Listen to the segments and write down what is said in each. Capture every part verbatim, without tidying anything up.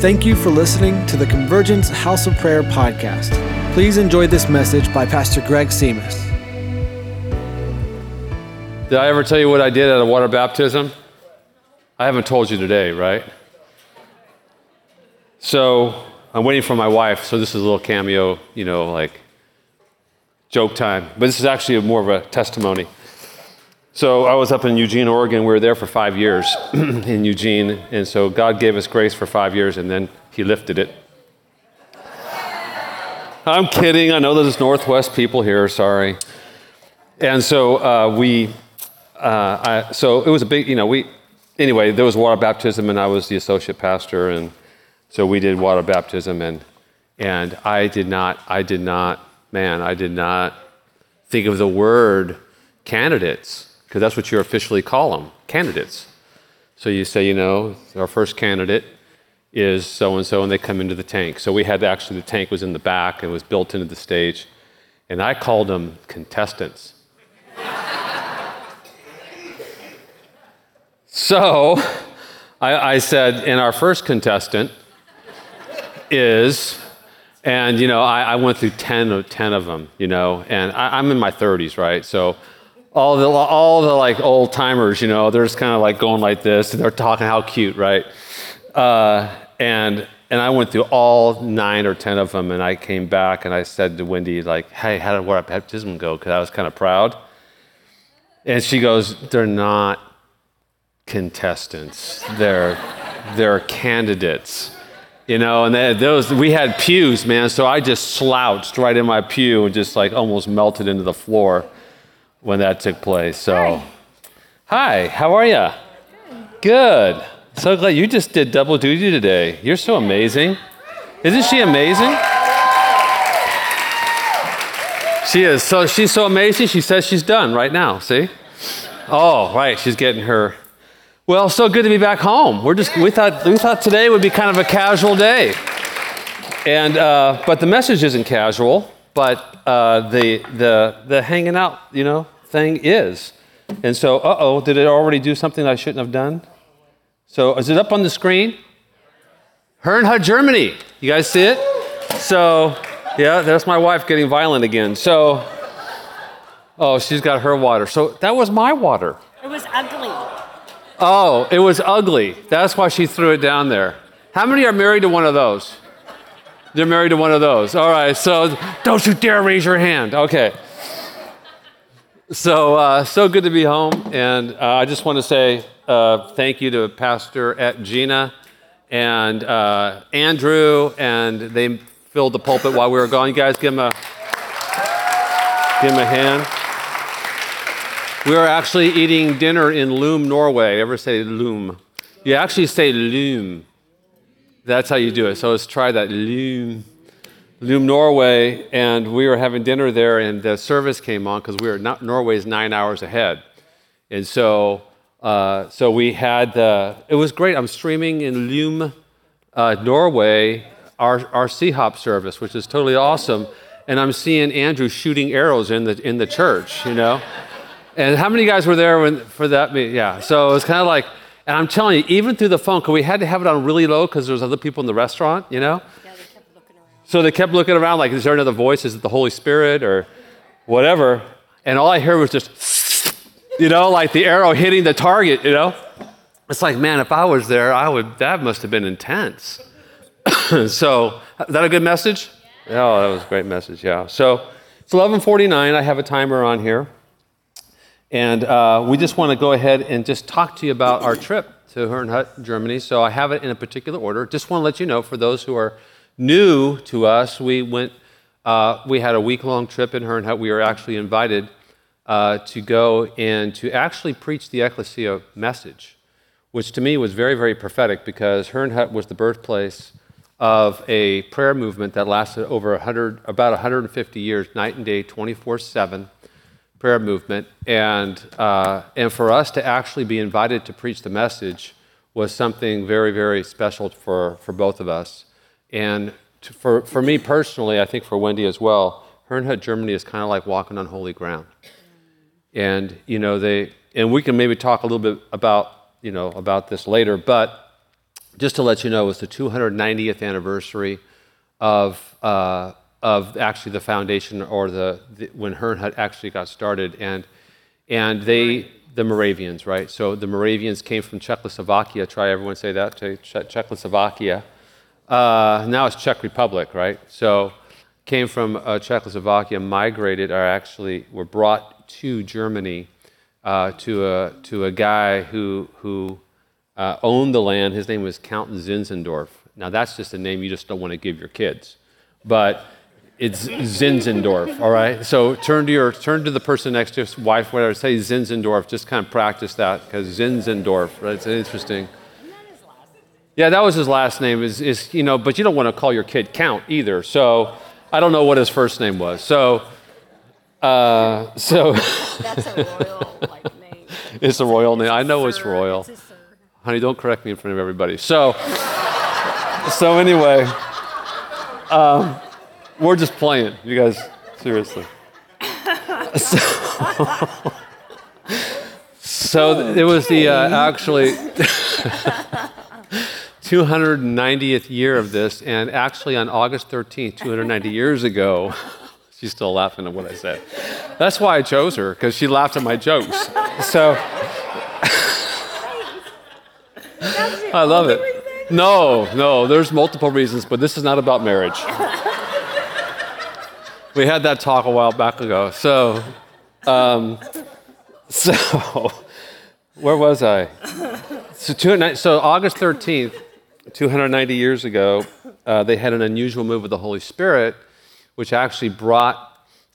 Thank you for listening to the Convergence House of Prayer podcast. Please enjoy this message by Pastor Greg Seamus. Did I ever tell you what I did at a water baptism? I haven't told you today, right? So I'm waiting for my wife, so this is a little cameo, you know, like joke time. But this is actually more of a testimony. So I was up in Eugene, Oregon. We were there for five years in Eugene. And so God gave us grace for five years, and then he lifted it. I'm kidding. I know there's Northwest people here. Sorry. And so uh, we, uh, I, so it was a big, you know, we, anyway, there was water baptism, and I was the associate pastor. And so we did water baptism, and and I did not, I did not, man, I did not think of the word candidates, because that's what you officially call them, candidates. So you say, you know, our first candidate is so-and-so, and they come into the tank. So we had to actually, the tank was in the back and was built into the stage. And I called them contestants. So I, I said, and our first contestant is, and, you know, I, I went through ten of, ten of them, you know, and I, I'm in my thirties, right? So All the, all the like old timers, you know, they're just kind of like going like this, and they're talking how cute, right? Uh, and and I went through all nine or ten of them, and I came back and I said to Wendy, like, hey, how did water baptism go? Because I was kind of proud. And she goes, they're not contestants. They're they're candidates, you know. And they, those we had pews, man. So I just slouched right in my pew and just like almost melted into the floor when that took place. So, hi, hi, how are you? Good. Good. So glad you just did double duty today. You're so amazing. Isn't she amazing? She is. So she's so amazing. She says she's done right now. See? Oh, right. She's getting her. Well, so good to be back home. We're just we thought we thought today would be kind of a casual day, and uh, but the message isn't casual. But uh, the the the hanging out, you know, thing is. And so, uh-oh, did it already do something I shouldn't have done? So is it up on the screen? Herrnhut Germany. You guys see it? So, yeah, that's my wife getting violent again. So, oh, she's got her water. So that was my water. It was ugly. Oh, it was ugly. That's why she threw it down there. How many are married to one of those? They're married to one of those. All right, so don't you dare raise your hand. Okay. So, uh, so good to be home, and uh, I just want to say uh, thank you to Pastor at Gina and uh, Andrew, and they filled the pulpit while we were gone. You guys give them a, give them a hand. We are actually eating dinner in Lom, Norway. Ever say Lom? You actually say Lom. That's how you do it. So let's try that. Ljum, Ljum, Norway. And we were having dinner there, and the service came on because we were not, Norway's nine hours ahead. And so uh, so we had the, it was great. I'm streaming in Ljum, uh, Norway, our, our C-Hop service, which is totally awesome. And I'm seeing Andrew shooting arrows in the in the church, you know? And how many of you guys were there when, for that? Yeah, so it was kind of like, and I'm telling you, even through the phone, because we had to have it on really low because there was other people in the restaurant, you know? Yeah, they kept looking around. So they kept looking around like, is there another voice? Is it the Holy Spirit or whatever? And all I heard was just, you know, like the arrow hitting the target, you know? It's like, man, if I was there, I would. That must have been intense. So, is that a good message? Yeah. Oh, that was a great message, yeah. So, it's eleven forty-nine. I have a timer on here. And uh, we just want to go ahead and just talk to you about our trip to Herrnhut, Germany. So I have it in a particular order. Just want to let you know, for those who are new to us, we went. Uh, we had a week-long trip in Herrnhut. We were actually invited uh, to go and to actually preach the Ecclesia message, which to me was very, very prophetic because Herrnhut was the birthplace of a prayer movement that lasted over one hundred, about one hundred fifty years, night and day, twenty-four seven. Prayer movement, and uh, and for us to actually be invited to preach the message was something very, very special for, for both of us. And to, for, for me personally, I think for Wendy as well, Herrnhut, Germany is kind of like walking on holy ground. And, you know, they, and we can maybe talk a little bit about, you know, about this later, but just to let you know, it's the two hundred ninetieth anniversary of uh, of actually the foundation, or the, the when Herrnhut actually got started, and and they the Moravians, right? So the Moravians came from Czechoslovakia. Try everyone say that to che- Czechoslovakia. Uh, now it's Czech Republic, right? So came from uh, Czechoslovakia, migrated, or actually were brought to Germany uh, to a to a guy who who. Uh, owned the land. His name was Count Zinzendorf. Now that's just a name you just don't want to give your kids, but it's Zinzendorf. All right. So turn to your turn to the person next to his wife. Whatever, say Zinzendorf. Just kind of practice that, because Zinzendorf. Right? It's interesting. Yeah, that was his last name. Is is you know, but you don't want to call your kid Count either. So I don't know what his first name was. So uh, so that's a royal like name. It's a royal name. I know it's royal. Honey, don't correct me in front of everybody. So, so anyway, um, we're just playing. You guys, seriously. So, so it was the uh, actually two hundred ninetieth year of this, and actually on August thirteenth, two hundred ninety years ago, she's still laughing at what I said. That's why I chose her, because she laughed at my jokes. So. I love it. No, no, there's multiple reasons, but this is not about marriage. We had that talk a while back ago. So, um, so where was I? So, two, so August thirteenth, two hundred ninety years ago, uh, they had an unusual move of the Holy Spirit, which actually brought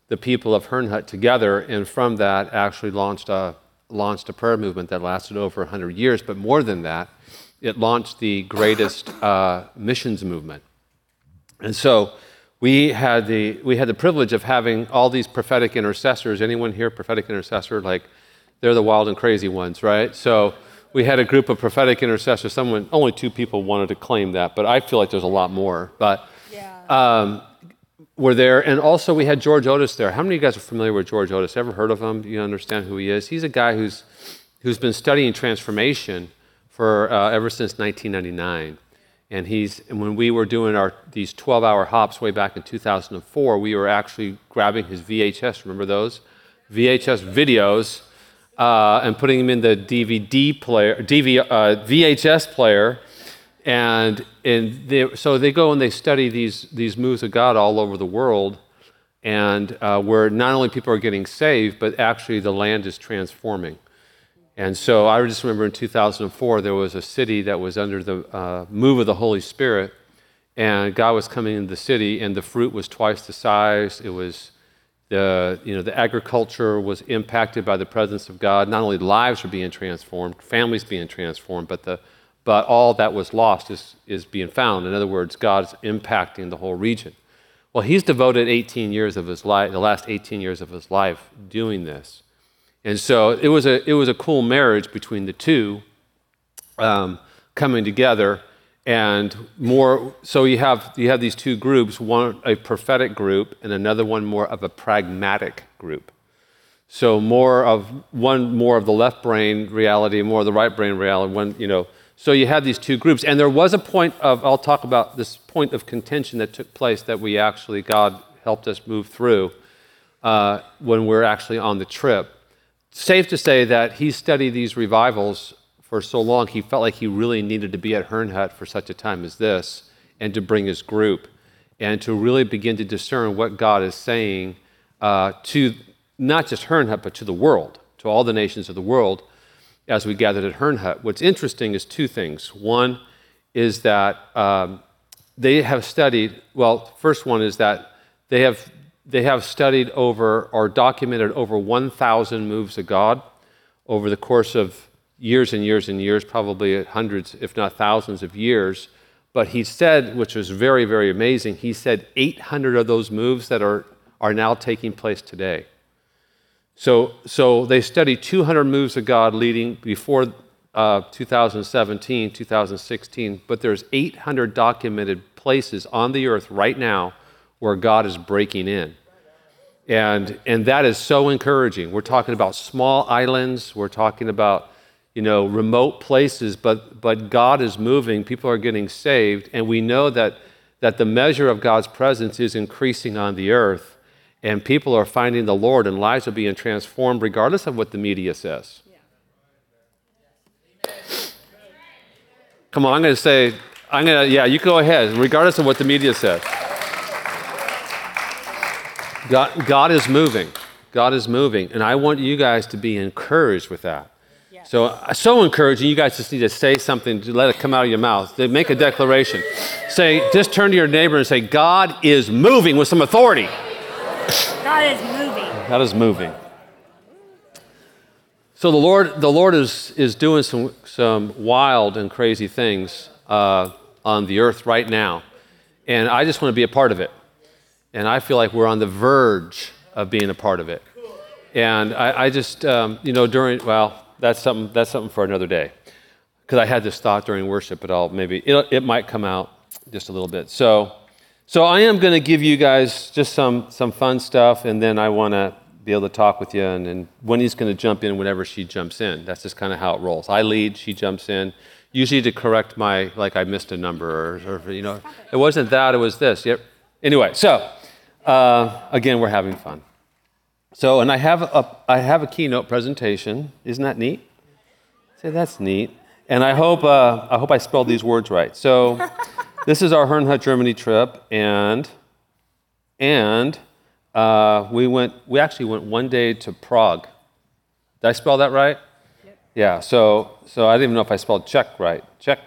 the people of Herrnhut together, and from that actually launched a launched a prayer movement that lasted over one hundred years, but more than that, it launched the greatest uh, missions movement. And so we had the we had the privilege of having all these prophetic intercessors. Anyone here prophetic intercessor? Like, they're the wild and crazy ones, right? So we had a group of prophetic intercessors. Someone, only two people wanted to claim that, but I feel like there's a lot more. But yeah. um, were there, and also we had George Otis there. How many of you guys are familiar with George Otis? Ever heard of him? Do you understand who he is? He's a guy who's who's been studying transformation for uh, ever since nineteen ninety-nine, and he's and when we were doing our these twelve-hour hops way back in two thousand four, we were actually grabbing his V H S. Remember those V H S videos uh, and putting them in the D V D player, D V uh, V H S player, and and they, so they go and they study these these moves of God all over the world, and uh, where not only people are getting saved, but actually the land is transforming. And so I just remember in two thousand four, there was a city that was under the uh, move of the Holy Spirit, and God was coming into the city, and the fruit was twice the size. It was, the you know, the agriculture was impacted by the presence of God. Not only lives were being transformed, families being transformed, but the but all that was lost is, is being found. In other words, God's impacting the whole region. Well, he's devoted eighteen years of his life, the last eighteen years of his life, doing this. And so it was a it was a cool marriage between the two um, coming together, and more. So you have you have these two groups, one a prophetic group and another one more of a pragmatic group. So more of one more of the left brain reality, more of the right brain reality. One, you know. So you had these two groups, and there was a point of I'll talk about this point of contention that took place that we actually God helped us move through uh, when we're actually on the trip. Safe to say that he studied these revivals for so long, he felt like he really needed to be at Herrnhut for such a time as this, and to bring his group, and to really begin to discern what God is saying uh, to not just Herrnhut, but to the world, to all the nations of the world, as we gathered at Herrnhut. What's interesting is two things. One is that um, they have studied, well, first one is that they have They have studied over or documented over one thousand moves of God over the course of years and years and years, probably hundreds, if not thousands of years. But he said, which was very, very amazing, he said eight hundred of those moves that are, are now taking place today. So, so they studied two hundred moves of God leading before uh, two thousand seventeen, two thousand sixteen, but there's eight hundred documented places on the earth right now where God is breaking in. And and that is so encouraging. We're talking about small islands. We're talking about you know, remote places, but but God is moving, people are getting saved, and we know that that the measure of God's presence is increasing on the earth, and people are finding the Lord, and lives are being transformed regardless of what the media says. Yeah. Come on, I'm going to say, I'm going to, yeah, you go ahead, regardless of what the media says. God, God is moving. God is moving, and I want you guys to be encouraged with that. So, so encouraging. You guys just need to say something, to let it come out of your mouth. Make a declaration. Say, just turn to your neighbor and say, God is moving with some authority. God is moving. God is moving. So the Lord, the Lord is is doing some some wild and crazy things uh, on the earth right now, and I just want to be a part of it. And I feel like we're on the verge of being a part of it. And I, I just, um, you know, during well. That's something. That's something for another day, because I had this thought during worship, but I'll maybe it it might come out just a little bit. So, so I am going to give you guys just some some fun stuff, and then I want to be able to talk with you. And, and Wendy's going to jump in whenever she jumps in. That's just kind of how it rolls. I lead, she jumps in, usually to correct my like I missed a number or, or you know it wasn't that, it was this. Yep. Anyway, so uh, again, we're having fun. So, and I have a I have a keynote presentation. Isn't that neat? Say that's neat. And I hope uh, I hope I spelled these words right. So, this is our Herrnhut Germany trip, and and uh, we went we actually went one day to Prague. Did I spell that right? Yep. Yeah. So so I didn't even know if I spelled Czech right. Czech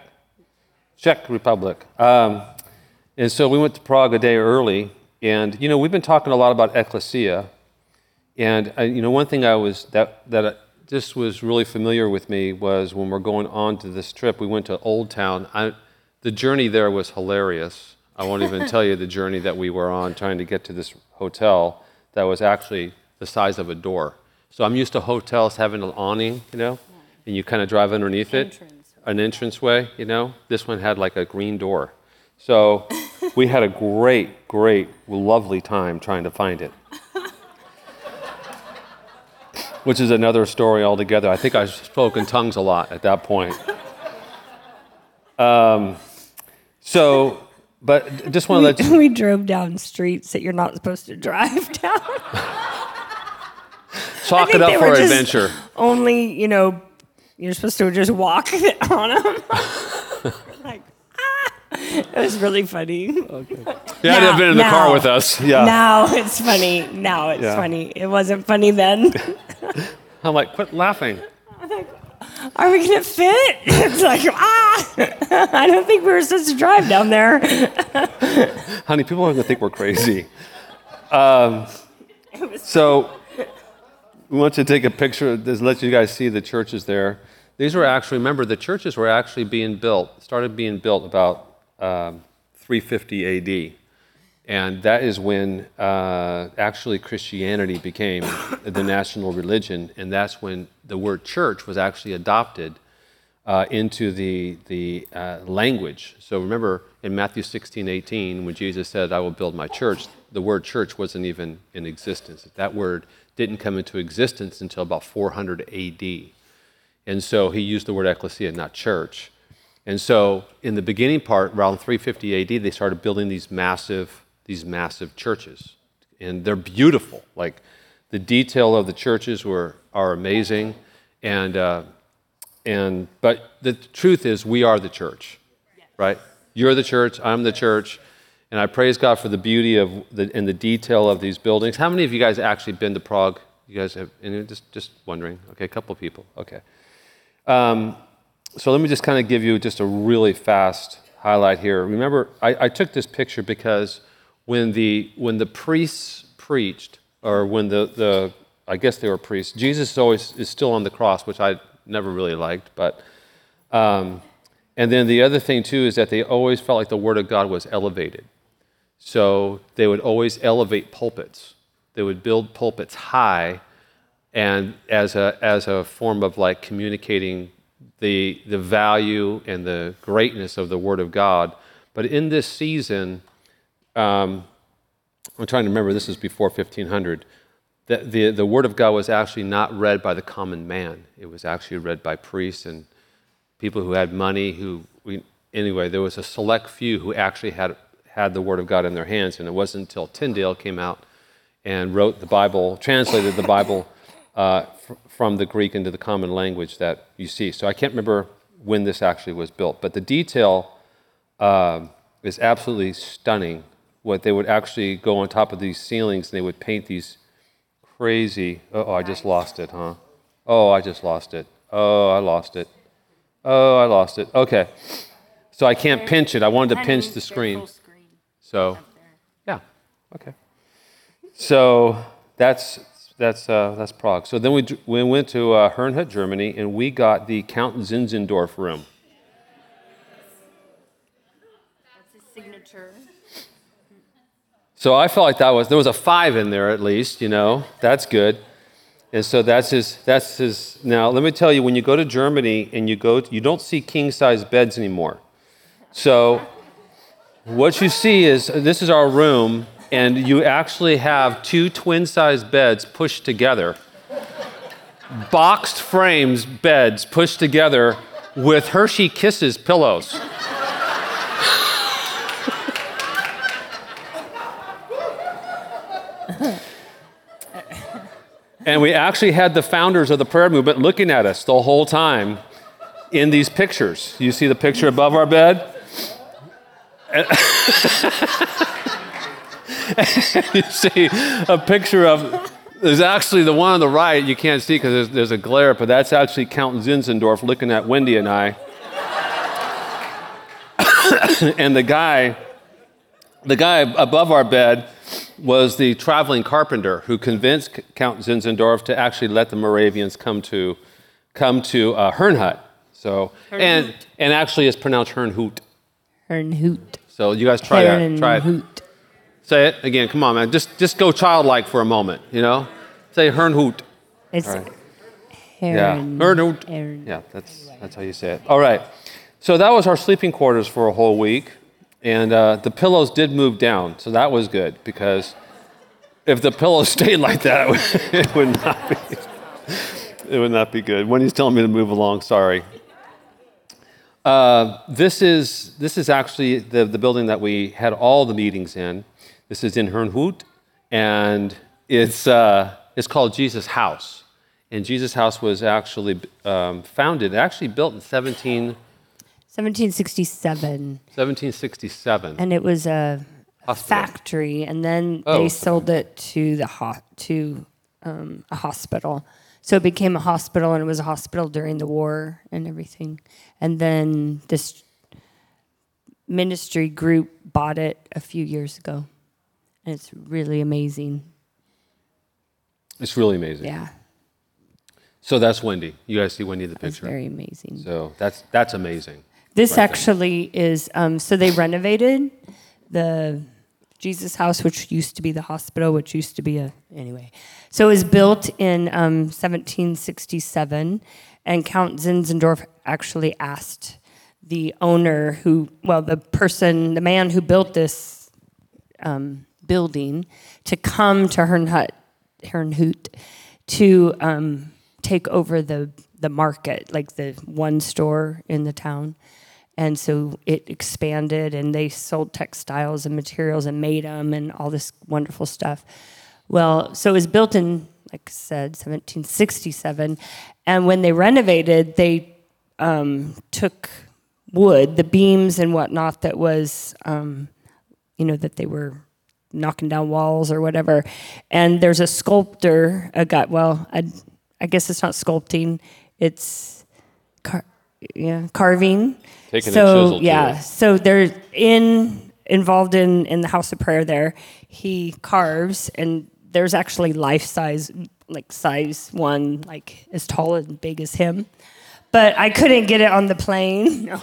Czech Republic. Um, and so we went to Prague a day early, and you know we've been talking a lot about Ecclesia. And uh, you know, one thing I was that that uh, this was really familiar with me was when we're going on to this trip, we went to Old Town. I, the journey there was hilarious. I won't even tell you the journey that we were on trying to get to this hotel that was actually the size of a door. So I'm used to hotels having an awning, you know, and you kind of drive underneath it, an entranceway, you know. This one had like a green door. So we had a great, great, lovely time trying to find it. Which is another story altogether. I think I spoke in tongues a lot at that point. Um, so, but just want to let you... We drove down streets that you're not supposed to drive down. Chalk it up for adventure. Only, you know, you're supposed to just walk on them. Like, ah! It was really funny. Okay. Yeah, I'd have been in the now, car with us. Yeah. Now it's funny. Now it's yeah. funny. It wasn't funny then. I'm like, quit laughing. Are we going to fit? It's like, ah, I don't think we were supposed to drive down there. Honey, people are going to think we're crazy. Um, so we want you to take a picture to let you guys see the churches there. These were actually, remember, the churches were actually being built, started being built about um, three fifty A D And that is when uh, actually Christianity became the national religion, and that's when the word church was actually adopted uh, into the the uh, language. So remember in Matthew sixteen eighteen when Jesus said, I will build my church, the word church wasn't even in existence. That word didn't come into existence until about four hundred A D And so he used the word ecclesia, not church. And so in the beginning part, around three fifty A D they started building these massive these massive churches, and they're beautiful. Like the detail of the churches were are amazing, and uh, and but the truth is we are the church, right? You're the church, I'm the church, and I praise God for the beauty of the and the detail of these buildings. How many of you guys actually been to Prague? You guys have? And just just wondering. Okay, a couple of people. Okay, um, so let me just kind of give you just a really fast highlight here. Remember, I, I took this picture because. When the when the priests preached, or when the, the I guess they were priests, Jesus always is still on the cross, which I never really liked. But um, and then the other thing too is that they always felt like the word of God was elevated, so they would always elevate pulpits. They would build pulpits high, and as a as a form of like communicating the the value and the greatness of the word of God. But in this season. Um, I'm trying to remember, this is before fifteen hundred the, the, the word of God was actually not read by the common man. It was actually read by priests and people who had money, who, we, anyway, there was a select few who actually had had the word of God in their hands, and it wasn't until Tyndale came out and wrote the Bible, translated the Bible uh, fr- from the Greek into the common language that you see. So I can't remember when this actually was built, but the detail uh, is absolutely stunning. What they would actually go on top of these ceilings, and they would paint these crazy, oh, I just lost it, huh? Oh, I just lost it. Oh, I lost it. Oh, I lost it. Okay. So I can't pinch it. I wanted to pinch the screen. So, yeah, okay. So that's that's uh, that's Prague. So then we we went to uh, Herrnhut, Germany, and we got the Count Zinzendorf room. That's his signature. So I felt like that was there was a five in there at least, you know. That's good. And so that's his. That's his. Now let me tell you, when you go to Germany and you go, to, you don't see king size beds anymore. So what you see is this is our room, and you actually have two twin size beds pushed together, boxed frames beds pushed together with Hershey Kisses pillows. And we actually had the founders of the prayer movement looking at us the whole time in these pictures. You see the picture above our bed? You see a picture of, there's actually the one on the right you can't see because there's, there's a glare, but that's actually Count Zinzendorf looking at Wendy and I. And the guy, the guy above our bed was the traveling carpenter who convinced Count Zinzendorf to actually let the Moravians come to come to uh, Herrnhut. So Herrnhut. and and actually it's pronounced Herrnhut. Herrnhut. So you guys try Herrnhut. that. Try it. Say it again. Come on, man. Just just go childlike for a moment. You know, say Herrnhut. It's right. Herrn. Yeah. Herrnhut. Herrn. Yeah, that's that's how you say it. All right. So that was our sleeping quarters for a whole week. And uh, the pillows did move down, so that was good, because if the pillows stayed like that, it would not be it would not be good. Wendy's telling me to move along, sorry. Uh, this is this is actually the, the building that we had all the meetings in. This is in Herrnhut, and it's uh, it's called Jesus House. And Jesus House was actually um, founded, actually built in seventeen... seventeen sixty-seven seventeen sixty-seven And it was a hospital. factory, and then oh. they sold it to the ho- to um, a hospital. So it became a hospital, and it was a hospital during the war and everything. And then this ministry group bought it a few years ago, and it's really amazing. It's really amazing. Yeah. So that's Wendy. You guys see Wendy in the picture. That's very amazing. So that's that's amazing. This right actually there. is, um, so they renovated the Jesus House, which used to be the hospital, which used to be a, anyway. So it was built in um, seventeen sixty-seven, and Count Zinzendorf actually asked the owner who, well, the person, the man who built this um, building to come to Herrnhut, Herrnhut to um, take over the the market, like the one store in the town. And so it expanded, and they sold textiles and materials and made them and all this wonderful stuff. Well, so it was built in, like I said, seventeen sixty-seven. And when they renovated, they um, took wood, the beams and whatnot that was, um, you know, that they were knocking down walls or whatever. And there's a sculptor, a guy, well, a I guess it's not sculpting, it's car- yeah, carving. Taking so, a chisel yeah, to it. So they're in, involved in, in the House of Prayer there. He carves, and there's actually life-size, like size one, like as tall and big as him. But I couldn't get it on the plane. No.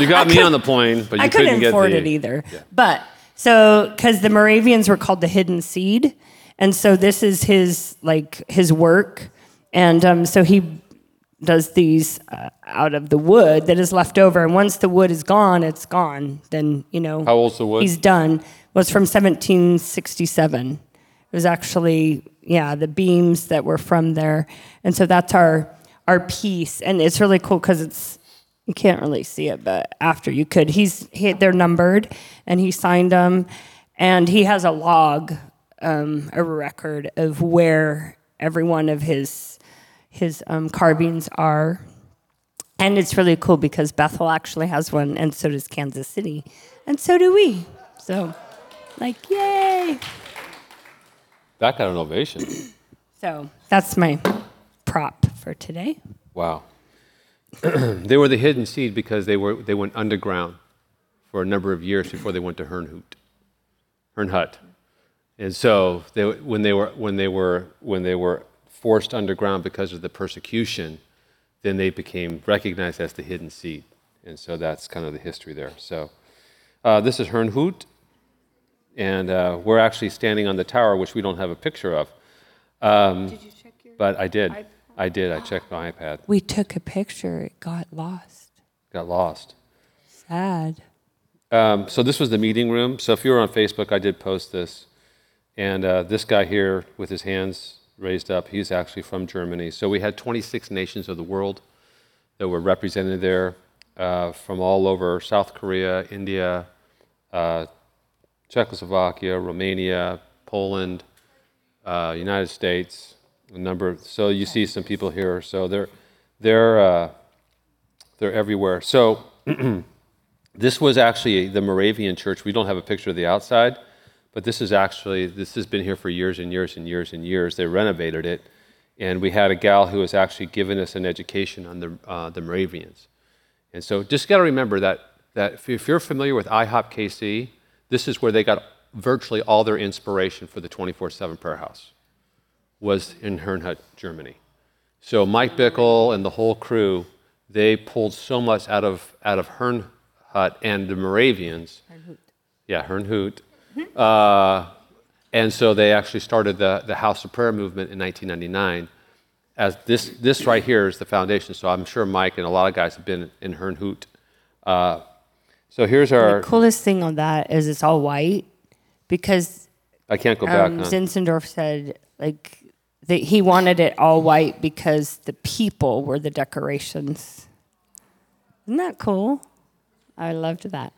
You got I me on the plane, but you I couldn't, couldn't get afford the, it either. Yeah. But, so, because the Moravians were called the Hidden Seed, and so this is his, like, his work. And um, so he does these uh, out of the wood that is left over. And once the wood is gone, it's gone. Then, you know, how old's the wood? He's done. Well, it's from seventeen sixty-seven. It was actually yeah, the beams that were from there. And so that's our our piece. And it's really cool because it's, you can't really see it, but after you could. He's he, they're numbered, and he signed them. And he has a log, um, a record of where every one of his his um, carvings are. And it's really cool because Bethel actually has one, and so does Kansas City. And so do we. So, like, yay. That got an ovation. So that's my prop for today. Wow. They were the hidden seed because they were they went underground for a number of years before they went to Herrnhut. Herrnhut. And so they, when they were when they were when they were forced underground because of the persecution, then they became recognized as the hidden seed. And so that's kind of the history there. So uh, this is Herrnhut, and uh, we're actually standing on the tower, which we don't have a picture of. Um, did you check your? But I did. I- I did. I checked my iPad. We took a picture. It got lost. Got lost. Sad. Um, so this was the meeting room. So if you were on Facebook, I did post this. And uh, this guy here with his hands raised up, he's actually from Germany. So we had twenty-six nations of the world that were represented there uh, from all over South Korea, India, uh, Czechoslovakia, Romania, Poland, uh, United States. A number of, so you see some people here, so they're they're uh, they're everywhere. So this was actually the Moravian church. We don't have a picture of the outside, but this is actually this has been here for years and years and years and years. They renovated it, and we had a gal who was actually giving us an education on the uh, the Moravians. And so just got to remember that that if you're familiar with I H O P K C, this is where they got virtually all their inspiration for the twenty-four seven prayer house. Was in Herrnhut, Germany. So Mike Bickle and the whole crew, they pulled so much out of out of Herrnhut and the Moravians. Herrnhut. Yeah, Herrnhut. Mm-hmm. Uh, and so they actually started the, the House of Prayer movement in nineteen ninety-nine. As this this right here is the foundation. So I'm sure Mike and a lot of guys have been in Herrnhut. Uh, so here's our... The coolest thing on that is it's all white because... I can't go back. Um, huh? Zinzendorf said, like... That he wanted it all white because the people were the decorations. Isn't that cool? I loved that.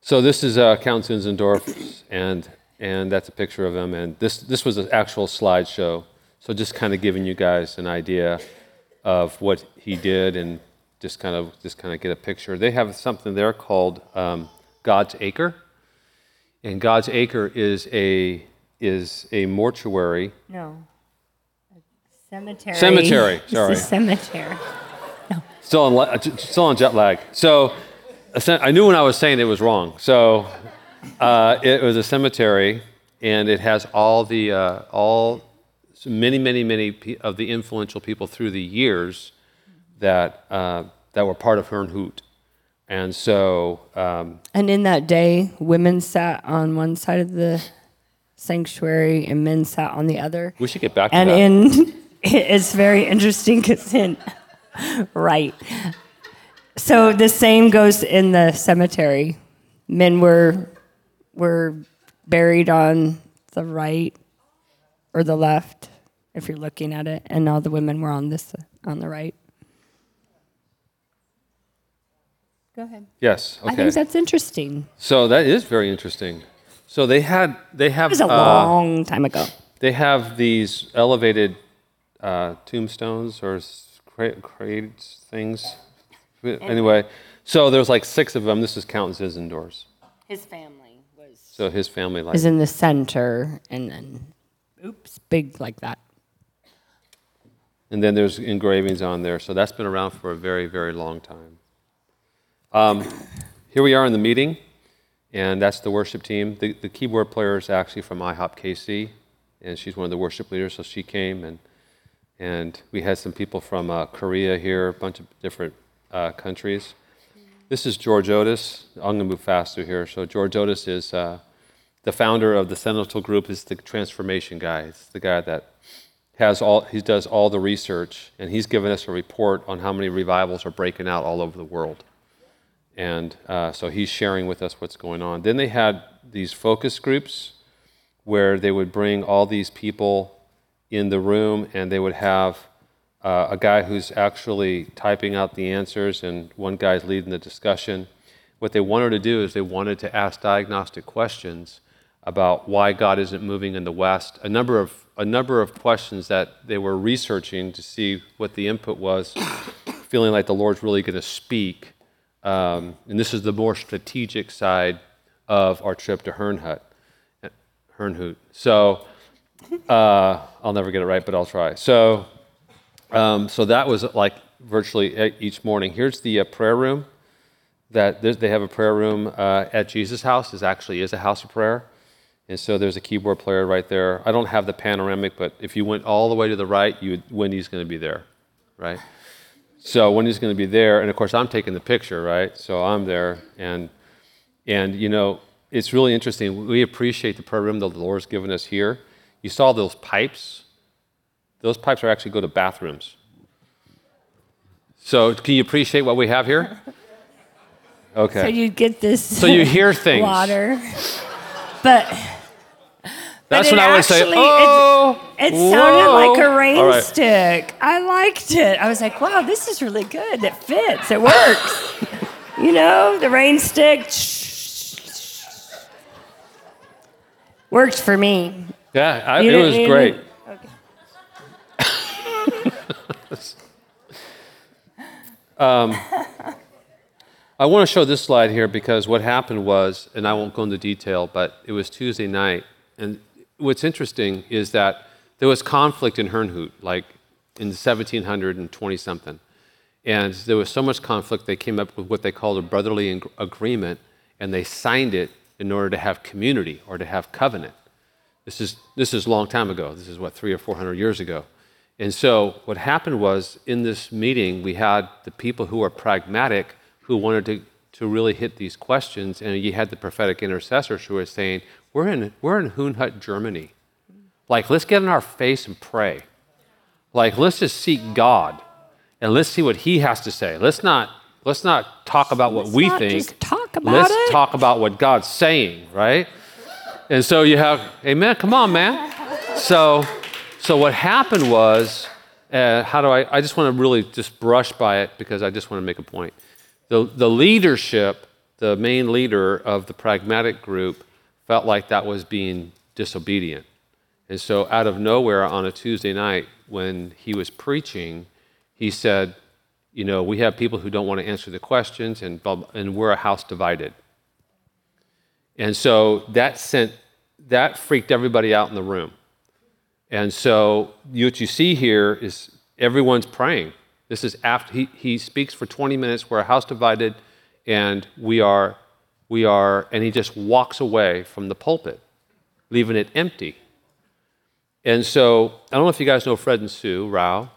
So this is uh, Count Zinzendorf, and and that's a picture of him. And this this was an actual slideshow. So just kind of giving you guys an idea of what he did, and just kind of just kind of get a picture. They have something there called um, God's Acre, and God's Acre is a is a mortuary. No, a cemetery. Cemetery, sorry. It's a cemetery. No. Still on, still on jet lag. So I knew when I was saying it was wrong. So uh, it was a cemetery, and it has all the, uh, all so many, many, many of the influential people through the years that uh, that were part of Herrnhut. And so... Um, and in that day, women sat on one side of the... sanctuary and men sat on the other. We should get back to and that. And it's very interesting because in, right. So the same goes in the cemetery. Men were were buried on the right or the left, if you're looking at it, and all the women were on this on the right. Go ahead. Yes. Okay. I think that's interesting. So that is very interesting. So they had, they have... It was a uh, long time ago. They have these elevated uh, tombstones or crates, things. Anyway, so there's like six of them. This is Count Zinzendorf's. His family was... So his family... like is in the center, and then, oops, big like that. And then there's engravings on there. So that's been around for a very, very long time. Um, here we are in the meeting. And that's the worship team. The, the keyboard player is actually from I H O P K C, and she's one of the worship leaders, so she came. And and we had some people from uh, Korea here, a bunch of different uh, countries. This is George Otis. I'm going to move faster here. So George Otis is uh, the founder of the Sentinel Group. He's the transformation guy. He's the guy that has all. He does all the research, and he's given us a report on how many revivals are breaking out all over the world. And uh, so he's sharing with us what's going on. Then they had these focus groups where they would bring all these people in the room, and they would have uh, a guy who's actually typing out the answers, and one guy's leading the discussion. What they wanted to do is they wanted to ask diagnostic questions about why God isn't moving in the West. A number of a number of questions that they were researching to see what the input was, feeling like the Lord's really going to speak. Um, and this is the more strategic side of our trip to Herrnhut. Herrnhut. So uh, I'll never get it right, but I'll try. So, um, so that was like virtually each morning. Here's the uh, prayer room. That they have a prayer room uh, at Jesus House. This actually is a house of prayer. And so there's a keyboard player right there. I don't have the panoramic, but if you went all the way to the right, you would, Wendy's going to be there, right? So Wendy's going to be there, and of course I'm taking the picture, right? So I'm there, and and you know it's really interesting. We appreciate the prayer room that the Lord's given us here. You saw those pipes; those pipes are actually go to bathrooms. So can you appreciate what we have here? Okay. So you get this. So you hear things. Water. But that's when I would say, oh, it, it sounded like a rain stick. I liked it. I was like, wow, this is really good. It fits. It works. You know, the rain stick worked for me. Yeah, I, it was great. Okay. um. I want to show this slide here because what happened was, and I won't go into detail, but it was Tuesday night. And what's interesting is that there was conflict in Herrnhut, like in seventeen twenty something. And there was so much conflict, they came up with what they called a brotherly agreement, and they signed it in order to have community or to have covenant. This is this is a long time ago. This is, what, three or four hundred years ago. And so what happened was, in this meeting, we had the people who are pragmatic who wanted to, to really hit these questions, and you had the prophetic intercessors who were saying, we're in we're in Herrnhut, Germany. Like, let's get in our face and pray. Like, let's just seek God, and let's see what He has to say. Let's not let's not talk about what let's we not think. Just talk about let's it. talk about what God's saying, right? And so you have, amen, come on, man. So, so what happened was, uh, how do I, I just want to really just brush by it because I just want to make a point. The, the leadership, the main leader of the pragmatic group, felt like that was being disobedient. And so out of nowhere on a Tuesday night when he was preaching, he said, you know, we have people who don't want to answer the questions, and blah, blah, and we're a house divided. And so that sent, that freaked everybody out in the room. And so what you see here is everyone's praying. This is after he, he speaks for twenty minutes. We're a house divided, and we are, we are, and he just walks away from the pulpit, leaving it empty. And so I don't know if you guys know Fred and Sue Rao.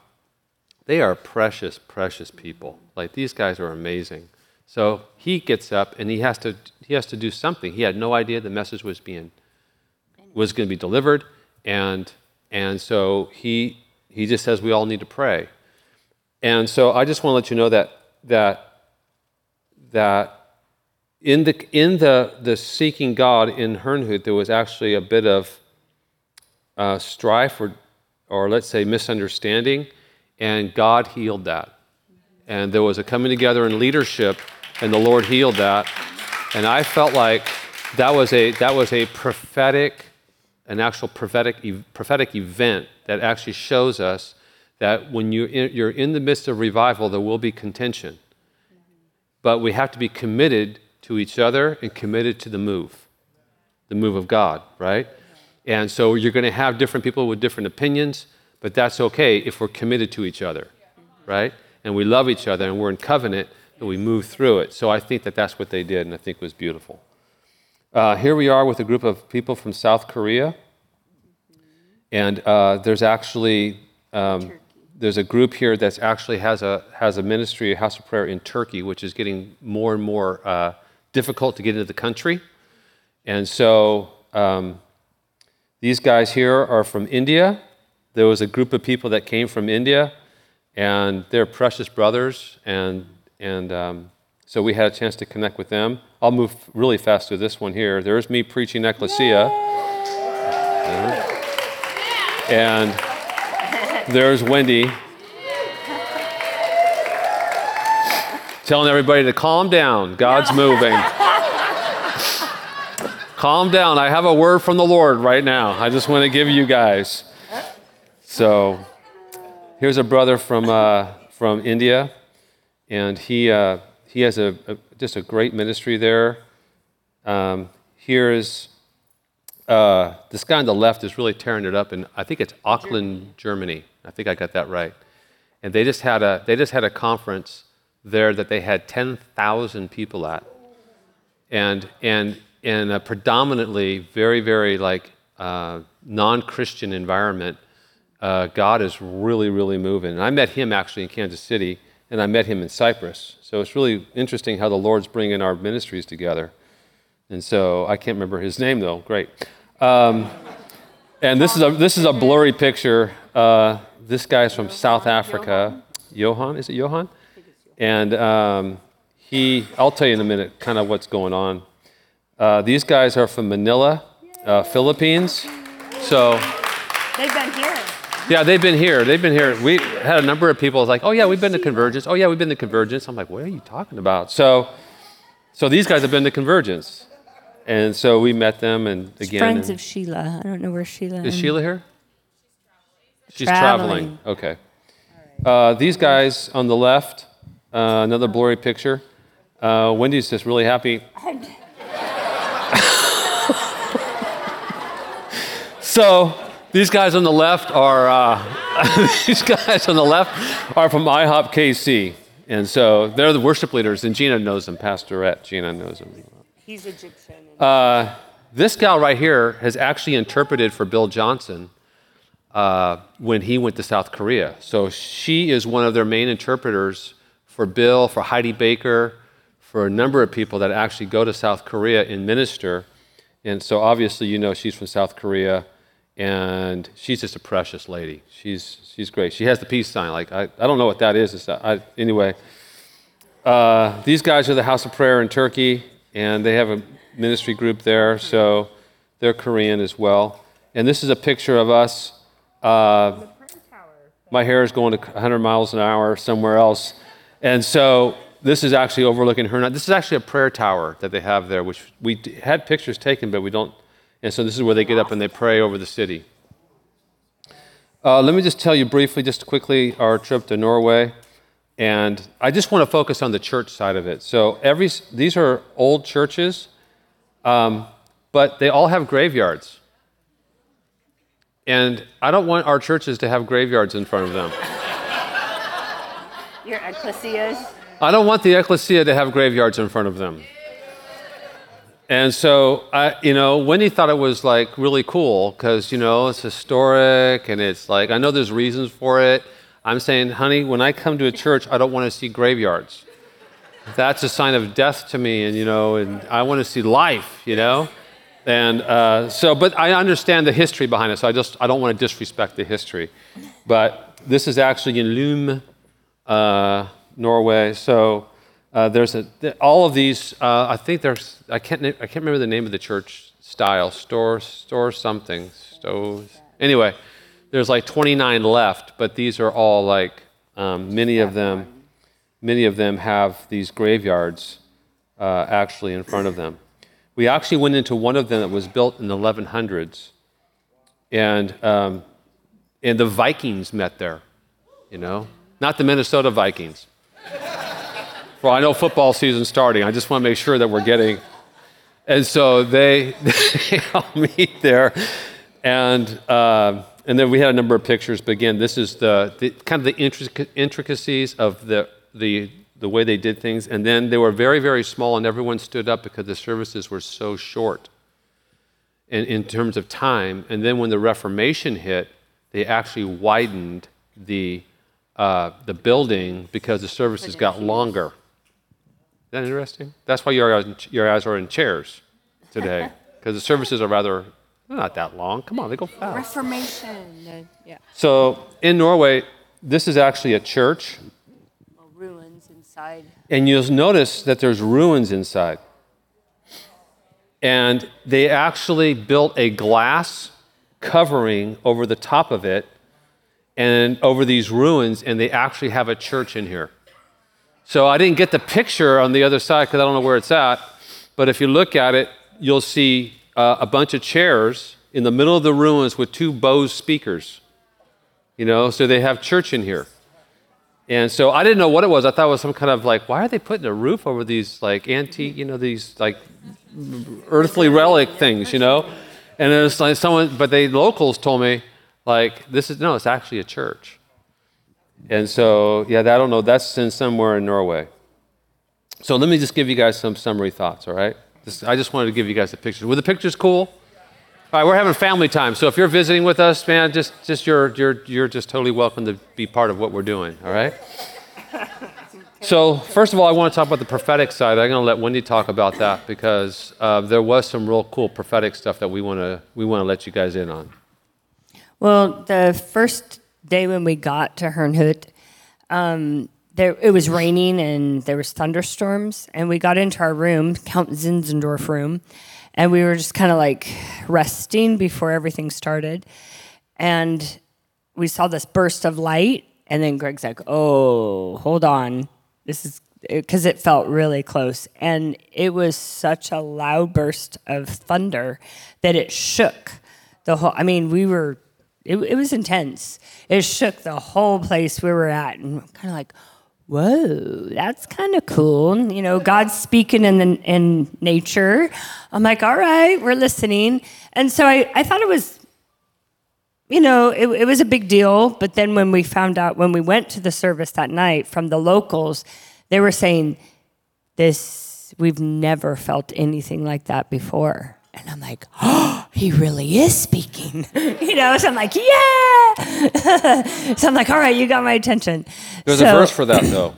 They are precious, precious people. Like, these guys are amazing. So he gets up and he has to he has to do something. He had no idea the message was being was going to be delivered, and and so he he just says we all need to pray. And so I just want to let you know that that that in the in the, the seeking God in Herrnhut, there was actually a bit of uh, strife or or let's say misunderstanding, and God healed that. And there was a coming together in leadership, and the Lord healed that. And I felt like that was a that was a prophetic, an actual prophetic prophetic event that actually shows us that when you're in, you're in the midst of revival, there will be contention. But we have to be committed to each other and committed to the move, the move of God, right? And so you're going to have different people with different opinions, but that's okay if we're committed to each other, right? And we love each other, and we're in covenant, and we move through it. So I think that that's what they did, and I think it was beautiful. Uh, here we are with a group of people from South Korea, and uh, there's actually... Um, There's a group here that's actually has a has a ministry, a house of prayer in Turkey, which is getting more and more uh, difficult to get into the country. And so um, these guys here are from India. There was a group of people that came from India, and they're precious brothers. And and um, so we had a chance to connect with them. I'll move really fast through this one here. There's me preaching Ecclesia. Yay! And there's Wendy telling everybody to calm down. God's moving. Calm down. I have a word from the Lord right now. I just want to give you guys. So here's a brother from uh, from India, and he uh, he has a, a just a great ministry there. Um, here's uh, this guy on the left is really tearing it up, and I think it's Auckland, Germany. I think I got that right. And they just had a they just had a conference there that they had ten thousand people at, and and in a predominantly very very like uh, non-Christian environment. Uh, God is really, really moving. And I met him actually in Kansas City, and I met him in Cyprus. So it's really interesting how the Lord's bringing our ministries together. And so I can't remember his name, though. Great. Um, and this is a this is a blurry picture. Uh, this guy's from South Africa. Johan, is it Johan? And um, he, I'll tell you in a minute kind of what's going on. Uh, these guys are from Manila, uh, Philippines. So they've been here. Yeah, they've been here. They've been here. We had a number of people like, oh, yeah, we've been to Convergence. Oh, yeah, we've been to Convergence. I'm like, what are you talking about? So so these guys have been to Convergence. And so we met them. And again, friends and of Sheila. I don't know where Sheila is. Is Sheila here? She's traveling. She's traveling. Okay. Uh, these guys on the left, uh, another blurry picture. Uh, Wendy's just really happy. So... These guys on the left are uh, these guys on the left are from I HOP K C, and so they're the worship leaders. And Gina knows them, Pastorette. Gina knows them. He's Egyptian. Uh, this gal right here has actually interpreted for Bill Johnson uh, when he went to South Korea. So she is one of their main interpreters for Bill, for Heidi Baker, for a number of people that actually go to South Korea and minister. And so obviously, you know, she's from South Korea. And she's just a precious lady. She's she's great. She has the peace sign. Like I, I don't know what that is. It's not, I, anyway, uh, these guys are the House of Prayer in Turkey, and they have a ministry group there. So they're Korean as well. And this is a picture of us. Uh, my hair is going to one hundred miles an hour somewhere else. And so this is actually overlooking Herrnhut. This is actually a prayer tower that they have there, which we had pictures taken, but we don't. And so this is where they get up and they pray over the city. Uh, let me just tell you briefly, just quickly, our trip to Norway. And I just want to focus on the church side of it. So every these are old churches, um, but they all have graveyards. And I don't want our churches to have graveyards in front of them. Your ecclesias? I don't want the ecclesia to have graveyards in front of them. And so, I, you know, Wendy thought it was, like, really cool because, you know, it's historic and it's, like, I know there's reasons for it. I'm saying, honey, when I come to a church, I don't want to see graveyards. That's a sign of death to me, and, you know, and I want to see life, you know. And uh, so, but I understand the history behind it, so I just, I don't want to disrespect the history. But this is actually in Ljum, uh, Norway, so... Uh, there's a, all of these, uh, I think there's, I can't I can't remember the name of the church style, store, store something, stores. Anyway, there's like twenty-nine left, but these are all like, um, many of them, many of them have these graveyards uh, actually in front of them. We actually went into one of them that was built in the eleven hundreds, and um, and the Vikings met there, you know, not the Minnesota Vikings. Well, I know football season's starting. I just want to make sure that we're getting. And so they, they all meet there. And uh, and then we had a number of pictures. But again, this is the, the kind of the intricacies of the, the, the way they did things. And then they were very, very small, and everyone stood up because the services were so short in, in terms of time. And then when the Reformation hit, they actually widened the, uh, the building because the services got longer. Isn't that interesting? That's why your guys, your guys are in chairs today, because the services are rather, they're not that long. Come on, they go fast. Reformation. Yeah. So in Norway, this is actually a church. Well, ruins inside. And you'll notice that there's ruins inside. And they actually built a glass covering over the top of it and over these ruins, and they actually have a church in here. So I didn't get the picture on the other side because I don't know where it's at, but if you look at it, you'll see uh, a bunch of chairs in the middle of the ruins with two Bose speakers, you know, so they have church in here. And so I didn't know what it was. I thought it was some kind of like, why are they putting a roof over these like antique, you know, these like earthly relic things, you know? And it was like someone, but the locals told me like, this is, no, it's actually a church. And so, yeah, I don't know. That's in somewhere in Norway. So let me just give you guys some summary thoughts, all right? This, I just wanted to give you guys the pictures. Were the pictures cool? All right, we're having family time. So if you're visiting with us, man, just just you're you're you're just totally welcome to be part of what we're doing, all right? So first of all, I want to talk about the prophetic side. I'm going to let Wendy talk about that because uh, there was some real cool prophetic stuff that we want to we want to let you guys in on. Well, the first day when we got to Herrnhut, um, there, it was raining and there was thunderstorms, and we got into our room, Count Zinzendorf room, and we were just kind of like resting before everything started, and we saw this burst of light, and then Greg's like, oh, hold on, this is, because it felt really close, and it was such a loud burst of thunder that it shook the whole, I mean, we were, It, it was intense. It shook the whole place we were at, and kind of like, whoa, that's kind of cool. You know, God's speaking in the, in nature. I'm like, all right, we're listening. And so I, I thought it was, you know, it, it was a big deal. But then when we found out, when we went to the service that night from the locals, they were saying, this, we've never felt anything like that before. And I'm like, oh, he really is speaking. You know, so I'm like, yeah. So I'm like, all right, you got my attention. There's so, a verse for that, though.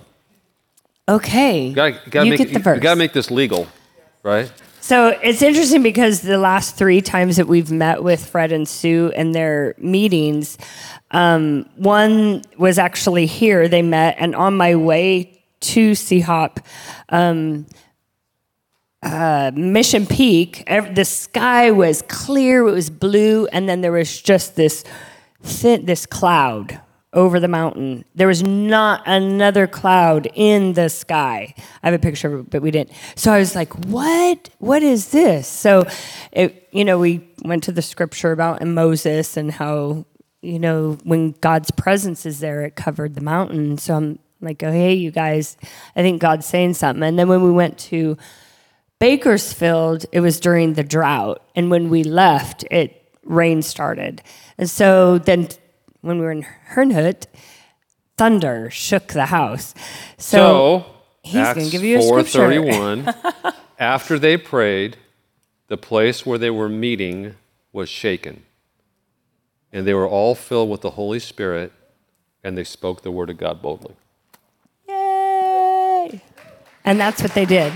Okay. You, gotta, you, gotta you make, get the verse. You got to make this legal, right? So it's interesting because the last three times that we've met with Fred and Sue in their meetings, um, one was actually here. They met, and on my way to C-Hop, um, Uh, Mission Peak, every, the sky was clear, it was blue, and then there was just this thin, this cloud over the mountain. There was not another cloud in the sky. I have a picture of it, but we didn't. So I was like, what? What is this? So, it, you know, we went to the scripture about Moses and how, you know, when God's presence is there, it covered the mountain. So I'm like, oh, hey, you guys, I think God's saying something. And then when we went to Bakersfield, it was during the drought, and when we left, it rain started. And so then when we were in Herrnhut, thunder shook the house. So, so he's going to give you a scripture. four thirty-one, after they prayed, the place where they were meeting was shaken, and they were all filled with the Holy Spirit, and they spoke the word of God boldly. Yay! And that's what they did.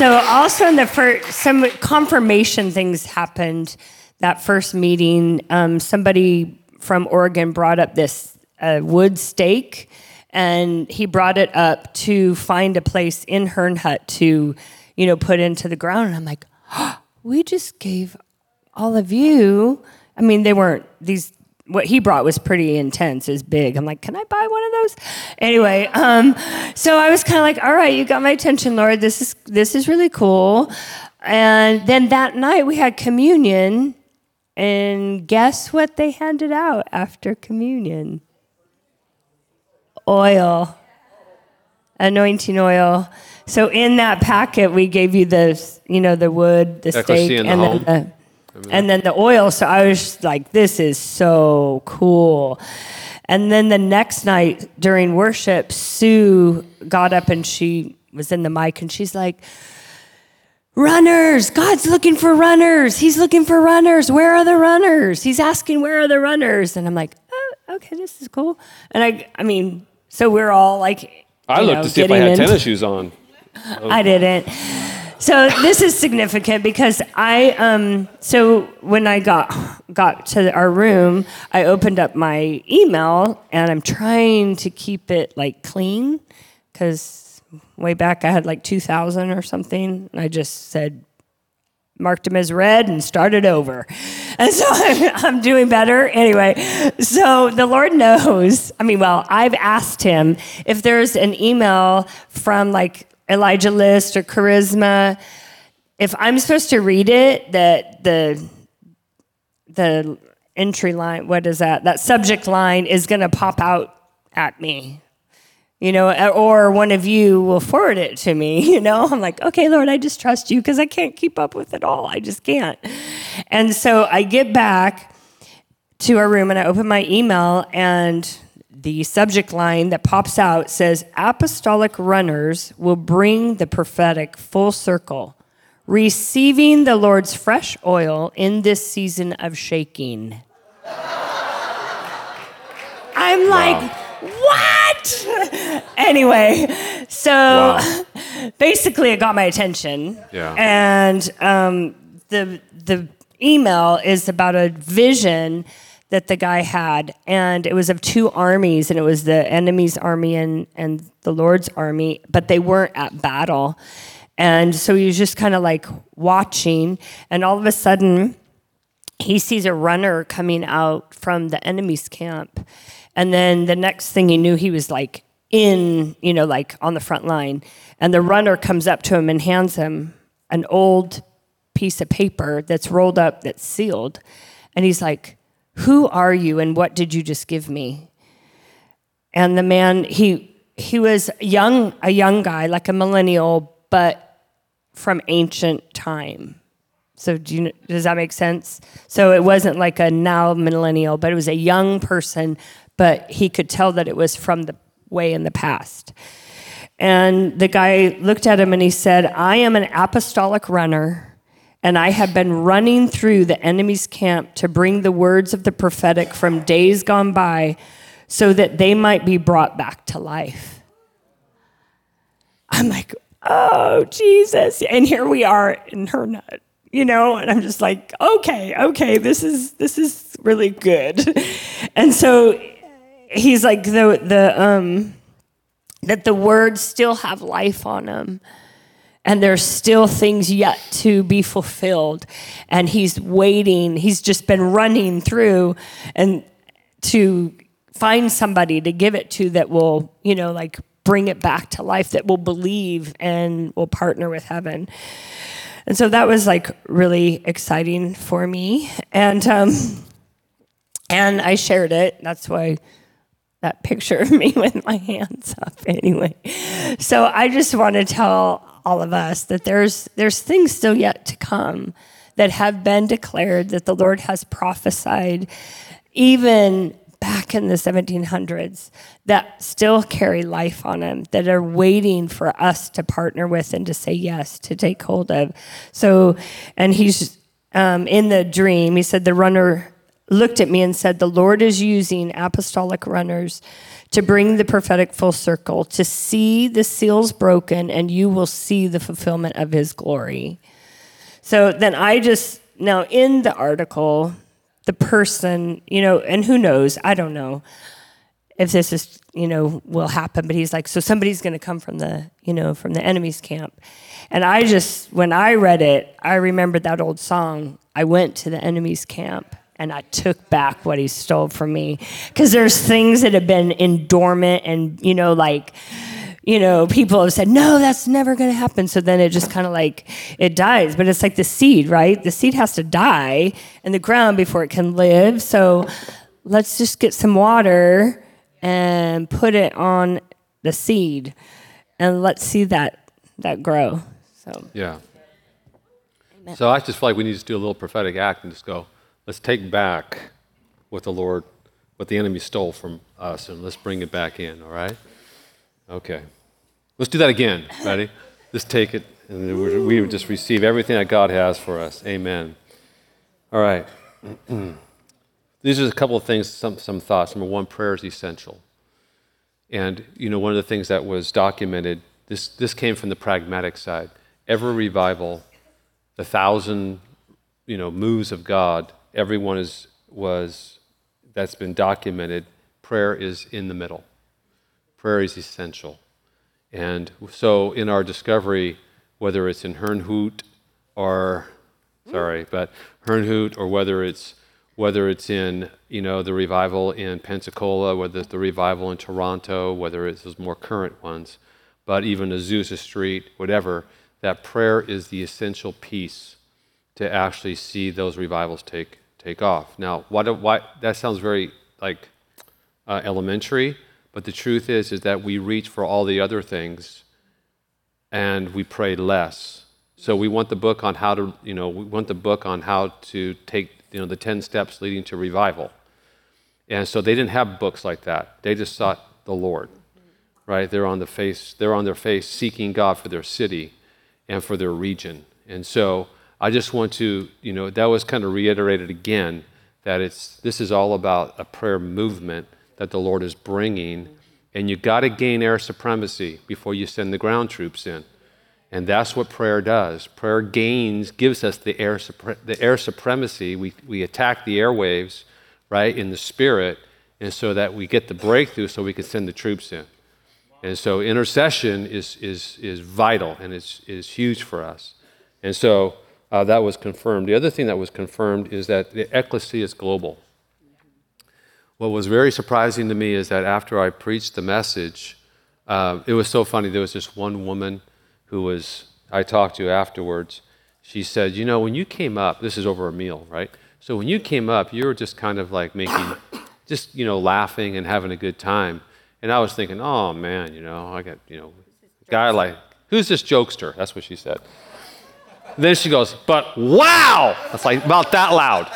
So also in the first, some confirmation things happened that first meeting. Um, somebody from Oregon brought up this uh, wood stake, and he brought it up to find a place in Herrnhut to, you know, put into the ground. And I'm like, oh, we just gave all of you. I mean, they weren't these. What he brought was pretty intense. It was big. I'm like, can I buy one of those? Anyway, um, so I was kind of like, all right, you got my attention, Lord. This is this is really cool. And then that night we had communion, and guess what they handed out after communion? Oil. Anointing oil. So in that packet we gave you the, you know, the wood, the steak, and then the And then the oil, so I was like, this is so cool. And then the next night during worship, Sue got up and she was in the mic, and she's like, runners, God's looking for runners. He's looking for runners. Where are the runners? He's asking, where are the runners? And I'm like, oh, okay, this is cool. And I I mean, so we're all like, I looked know, to see if I had into- tennis shoes on. Okay. I didn't. So this is significant because I, um, so when I got got to our room, I opened up my email, and I'm trying to keep it, like, clean because way back I had, like, two thousand or something, and I just said, marked them as read and started over. And so I'm, I'm doing better. Anyway, so the Lord knows. I mean, well, I've asked him if there's an email from like Elijah List or Charisma, if I'm supposed to read it, that the the entry line, what is that? That subject line is going to pop out at me. You know, or one of you will forward it to me, you know? I'm like, okay, Lord, I just trust you because I can't keep up with it all. I just can't. And so I get back to our room and I open my email, and the subject line that pops out says, "Apostolic runners will bring the prophetic full circle, receiving the Lord's fresh oil in this season of shaking." I'm like, wow. What? Anyway, so wow. Basically it got my attention. Yeah. And um, the the email is about a vision that the guy had, and it was of two armies, and it was the enemy's army and, and the Lord's army, but they weren't at battle. And so he was just kind of like watching, and all of a sudden he sees a runner coming out from the enemy's camp. And then the next thing he knew, he was like in, you know, like on the front line. And the runner comes up to him and hands him an old piece of paper that's rolled up, that's sealed. And he's like, "Who are you and what did you just give me?" And the man, he he was young, a young guy, like a millennial, but from ancient time. So do you, does that make sense? So it wasn't like a now millennial, but it was a young person, but he could tell that it was from the way in the past. And the guy looked at him and he said, "I am an apostolic runner, and I have been running through the enemy's camp to bring the words of the prophetic from days gone by so that they might be brought back to life." I'm like, oh, Jesus. And here we are in Herrnhut, you know, and I'm just like, okay, okay, this is this is really good. And so he's like, the the um, that the words still have life on them, and there's still things yet to be fulfilled, and he's waiting. He's just been running through and to find somebody to give it to that will, you know, like bring it back to life, that will believe and will partner with heaven. And so that was like really exciting for me, and um, and I shared it. That's why. That picture of me with my hands up anyway. So I just want to tell all of us that there's there's things still yet to come that have been declared, that the Lord has prophesied even back in the seventeen hundreds, that still carry life on them, that are waiting for us to partner with and to say yes, to take hold of. So, and he's um, in the dream, he said, the runner looked at me and said, "The Lord is using apostolic runners to bring the prophetic full circle, to see the seals broken, and you will see the fulfillment of his glory." So then I just, now in the article, the person, you know, and who knows, I don't know if this is, you know, will happen, but he's like, so somebody's going to come from the, you know, from the enemy's camp. And I just, when I read it, I remembered that old song, "I went to the enemy's camp, and I took back what he stole from me," because there's things that have been in dormant, and, you know, like, you know, people have said, no, that's never going to happen. So then it just kind of like, it dies. But it's like the seed, right? The seed has to die in the ground before it can live. So let's just get some water and put it on the seed, and let's see that that grow. So yeah. Amen. So I just feel like we need to do a little prophetic act and just go, let's take back what the Lord, what the enemy stole from us, and let's bring it back in, all right? Okay. Let's do that again. Ready? Let's take it, and we would just receive everything that God has for us. Amen. All right. These are a couple of things, some, some thoughts. Number one, prayer is essential. And, you know, one of the things that was documented, this, this came from the pragmatic side. Every revival, the thousand, you know, moves of God, everyone is, was, that's been documented, prayer is in the middle. Prayer is essential. And so in our discovery, whether it's in Herrnhut or sorry, but Herrnhut, or whether it's whether it's in, you know, the revival in Pensacola, whether it's the revival in Toronto, whether it's those more current ones, but even Azusa Street, whatever, that prayer is the essential piece to actually see those revivals take take off. Now, why do, why that sounds very like uh, elementary, but the truth is is that we reach for all the other things, and we pray less. So we want the book on how to, you know, we want the book on how to take, you know, the ten steps leading to revival. And so they didn't have books like that. They just sought the Lord, right? They're on the face, they're on their face seeking God for their city and for their region. And so I just want to, you know, that was kind of reiterated again, that it's, this is all about a prayer movement that the Lord is bringing, and you got to gain air supremacy before you send the ground troops in. And that's what prayer does. Prayer gains, gives us the air, supre- the air supremacy. We we attack the airwaves, right, in the spirit, and so that we get the breakthrough, so we can send the troops in. And so intercession is is is vital, and it's is huge for us. And so uh, that was confirmed. The other thing that was confirmed is that the Ecclesia is global. What was very surprising to me is that after I preached the message, uh, it was so funny. There was this one woman who was, I talked to afterwards. She said, you know, when you came up, this is over a meal, right? So when you came up, you were just kind of like making, just, you know, laughing and having a good time. And I was thinking, oh man, you know, I got, you know, guy like, who's this jokester? That's what she said. Then she goes, but wow! That's like about that loud.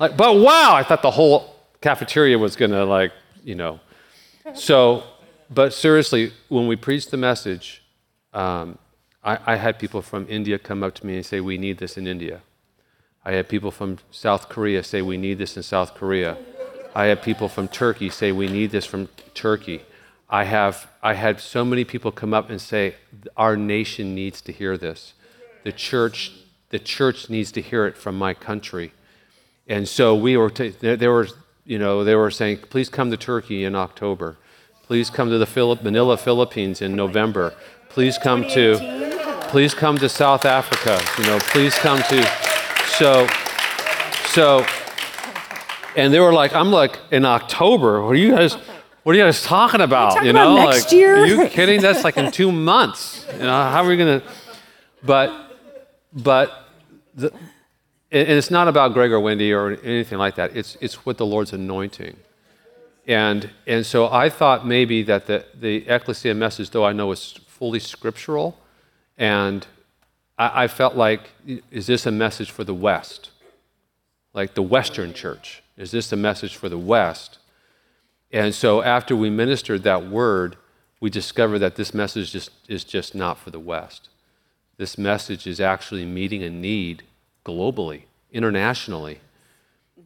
Like, but wow! I thought the whole cafeteria was gonna like, you know. So, but seriously, when we preached the message, um, I, I had people from India come up to me and say, we need this in India. I had people from South Korea say, we need this in South Korea. I had people from Turkey say, we need this from Turkey. I have, I had so many people come up and say, our nation needs to hear this. The church, the church needs to hear it from my country. And so we were, t- there, there were, you know, they were saying, please come to Turkey in October. Please come to the Philipp- Manila, Philippines in November. Please come to, please come to South Africa, you know, please come to, so, so, and they were like, I'm like, in October, what are you guys, what are you guys talking about? Talking you know, about next like, year? Are you kidding? That's like in two months, you know, how are we going to, but, but, the, and it's not about Greg or Wendy or anything like that. It's, it's with the Lord's anointing. And, and so I thought maybe that the, the Ecclesia message, though I know it's fully scriptural, and I, I felt like, is this a message for the West? Like the Western church, is this a message for the West? And so after we ministered that word, we discovered that this message just, is just not for the West. This message is actually meeting a need globally, internationally.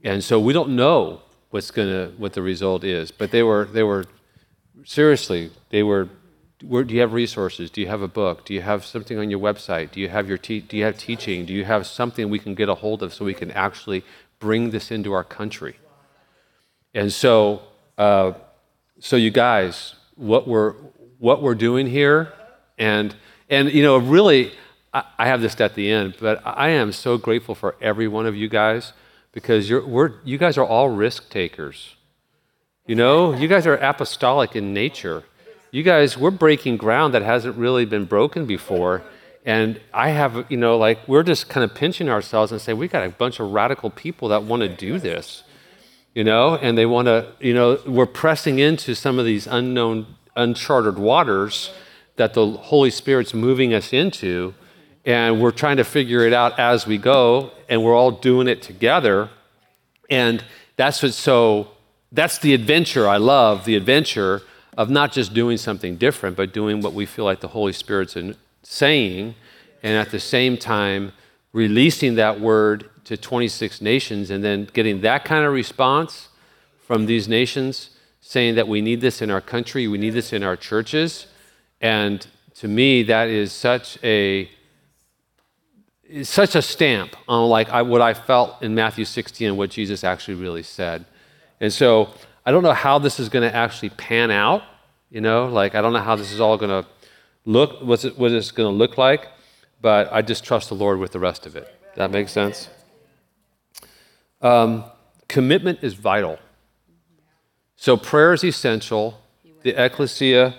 And so we don't know what's gonna, what the result is, but they were, they were, seriously, they were, where, do you have resources? Do you have a book? Do you have something on your website? Do you have your te- do you have teaching? Do you have something we can get a hold of so we can actually bring this into our country? And so, uh, so you guys, what we're what we're doing here, and and you know, really, I, I have this at the end, but I am so grateful for every one of you guys, because you're we're you guys are all risk takers. You know, you guys are apostolic in nature. You guys, we're breaking ground that hasn't really been broken before. And I have, you know, like we're just kind of pinching ourselves and saying, we got a bunch of radical people that want to do this, you know, and they want to, you know, we're pressing into some of these unknown, uncharted waters that the Holy Spirit's moving us into. And we're trying to figure it out as we go. And we're all doing it together. And that's what's so, that's the adventure. I love the adventure of not just doing something different, but doing what we feel like the Holy Spirit's saying, and at the same time, releasing that word to twenty-six nations, and then getting that kind of response from these nations, saying that we need this in our country, we need this in our churches. And to me, that is such a such a stamp on like I, what I felt in Matthew sixteen and what Jesus actually really said. And so I don't know how this is going to actually pan out, you know, like I don't know how this is all going to look, what's it, what it's going to look like, but I just trust the Lord with the rest of it. That makes sense? Um, commitment is vital. So prayer is essential. The ecclesia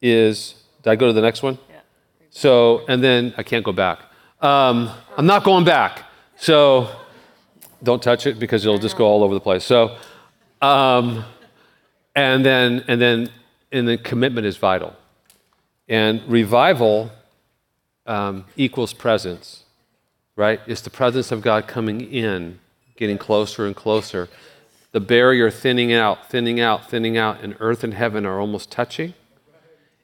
is, did I go to the next one? Yeah. So, and then I can't go back. Um, I'm not going back. So don't touch it because it'll just go all over the place. So, um, and then, and then, and then commitment is vital. And revival um, equals presence, right? It's the presence of God coming in, getting closer and closer. The barrier thinning out, thinning out, thinning out, and earth and heaven are almost touching.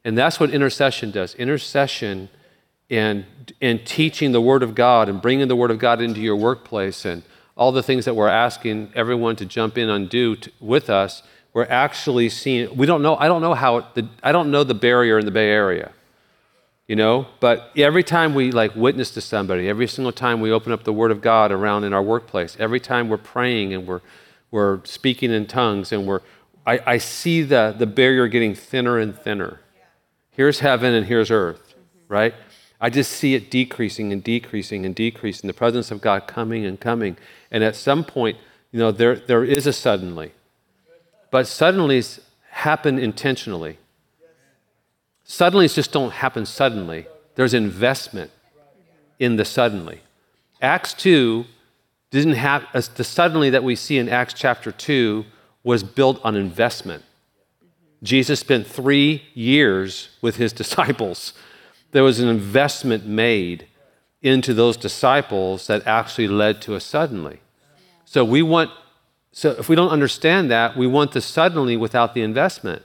And that's what intercession does. Intercession and and teaching the Word of God and bringing the Word of God into your workplace and all the things that we're asking everyone to jump in and do to, with us, we're actually seeing, we don't know, I don't know how, it, the, I don't know the barrier in the Bay Area, you know, but every time we like witness to somebody, every single time we open up the Word of God around in our workplace, every time we're praying and we're We're speaking in tongues, and we're. I, I see the, the barrier getting thinner and thinner. Here's heaven and here's earth, right? I just see it decreasing and decreasing and decreasing. The presence of God coming and coming, and at some point, you know, there there is a suddenly, but suddenlies happen intentionally. Suddenlies just don't happen suddenly. There's investment in the suddenly. Acts two. Didn't have the suddenly that we see in Acts chapter two was built on investment. Jesus spent three years with his disciples. There was an investment made into those disciples that actually led to a suddenly. So we want, so if we don't understand that, we want the suddenly without the investment.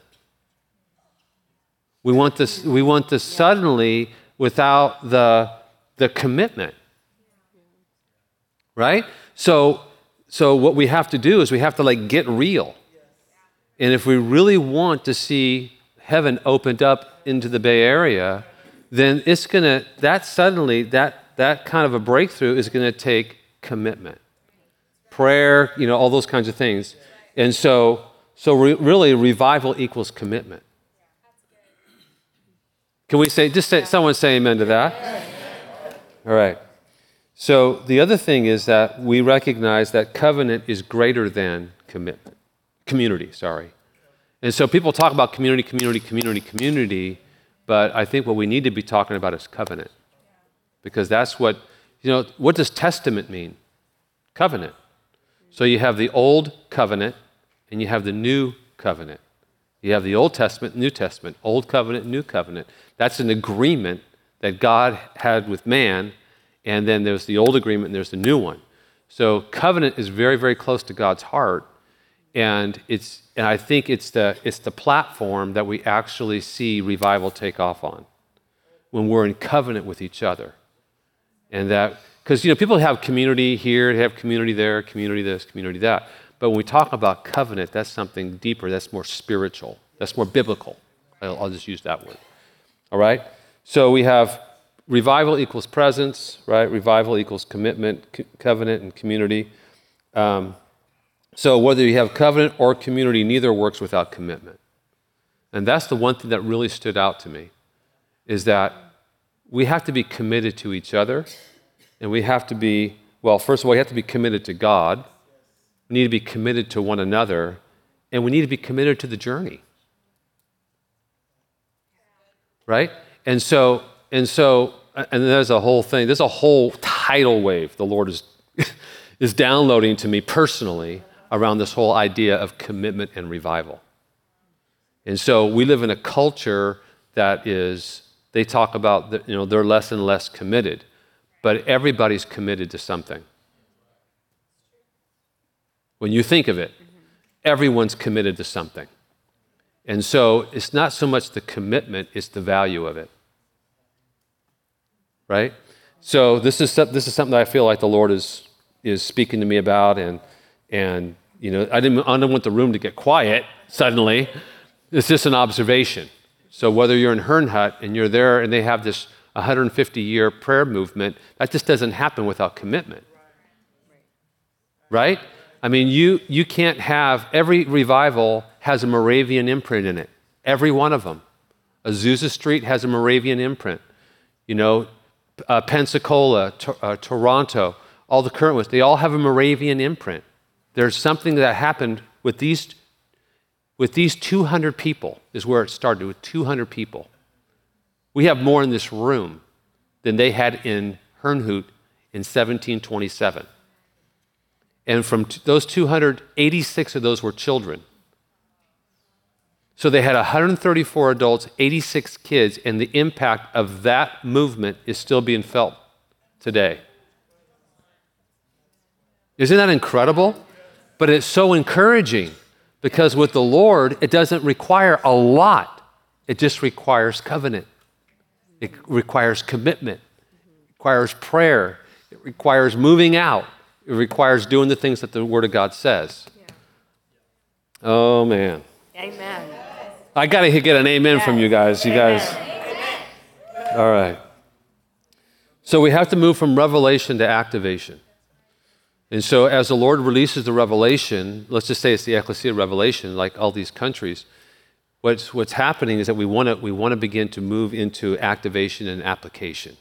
We want this, we want the suddenly without the the commitment. Right? So so what we have to do is we have to like get real. And if we really want to see heaven opened up into the Bay Area, then it's gonna, that suddenly, that that kind of a breakthrough is gonna take commitment. Prayer, you know, all those kinds of things. And so so re- really revival equals commitment. Can we say, just say, someone say amen to that? All right. So the other thing is that we recognize that covenant is greater than commitment, community, sorry. And so people talk about community, community, community, community, but I think what we need to be talking about is covenant. Because that's what, you know, what does testament mean? Covenant. So you have the old covenant and you have the new covenant. You have the Old Testament, New Testament, old covenant, new covenant. That's an agreement that God had with man. And then there's the old agreement and there's the new one. So covenant is very, very close to God's heart. And it's and I think it's the it's the platform that we actually see revival take off on when we're in covenant with each other. And that, because you know, people have community here, they have community there, community this, community that. But when we talk about covenant, that's something deeper, that's more spiritual, that's more biblical. I'll, I'll just use that word. All right? So we have revival equals presence, right? Revival equals commitment, co- covenant, and community. Um, so whether you have covenant or community, neither works without commitment. And that's the one thing that really stood out to me, is that we have to be committed to each other, and we have to be, well, first of all, we have to be committed to God. We need to be committed to one another, and we need to be committed to the journey, right? And so... And so, and there's a whole thing, there's a whole tidal wave the Lord is is downloading to me personally around this whole idea of commitment and revival. And so we live in a culture that is, they talk about, the, you know, they're less and less committed, but everybody's committed to something. When you think of it, everyone's committed to something. And so it's not so much the commitment, it's the value of it. Right? So this is this is something that I feel like the Lord is is speaking to me about, and and you know, I didn't I don't want the room to get quiet suddenly. It's just an observation. So whether you're in Herrnhut and you're there and they have this one hundred fifty year prayer movement, that just doesn't happen without commitment. Right? I mean, you you can't have, every revival has a Moravian imprint in it. Every one of them. Azusa Street has a Moravian imprint. You know, uh, Pensacola, to, uh, Toronto, all the current ones, they all have a Moravian imprint. There's something that happened with these with these two hundred people is where it started, with two hundred people. We have more in this room than they had in Herrnhut in seventeen twenty-seven. And from t- those two hundred, eighty-six of those were children. So they had one hundred thirty-four adults, eighty-six kids, and the impact of that movement is still being felt today. Isn't that incredible? But it's so encouraging, because with the Lord, it doesn't require a lot. It just requires covenant. It requires commitment. It requires prayer. It requires moving out. It requires doing the things that the Word of God says. Yeah. Oh, man. Amen. I got to get an amen from you guys. You amen. guys. Amen. All right. So we have to move from revelation to activation. And so as the Lord releases the revelation, let's just say it's the Ecclesia revelation, like all these countries, what's what's happening is that we want to we want to begin to move into activation and application.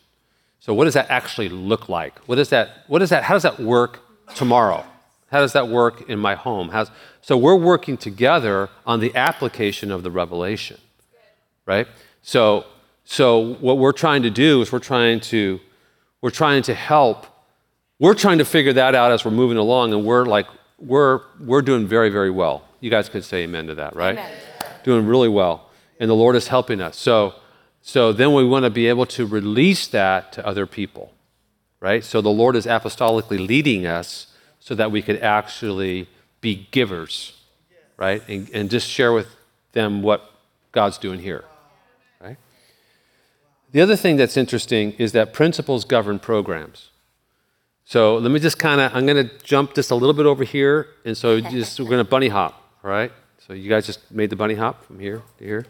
So what does that actually look like? What is that, what is that, how does that work tomorrow? How does that work in my home? How's, so we're working together on the application of the revelation, right? So, so what we're trying to do is we're trying to, we're trying to help. We're trying to figure that out as we're moving along, and we're like, we're we're doing very, very well. You guys could say amen to that, right? Amen. Doing really well, and the Lord is helping us. So, so then we want to be able to release that to other people, right? So the Lord is apostolically leading us, so that we could actually be givers, right? And, and just share with them what God's doing here, right? The other thing that's interesting is that principles govern programs. So let me just kind of, I'm going to jump just a little bit over here. And so just, we're going to bunny hop, all right? So you guys just made the bunny hop from here to here.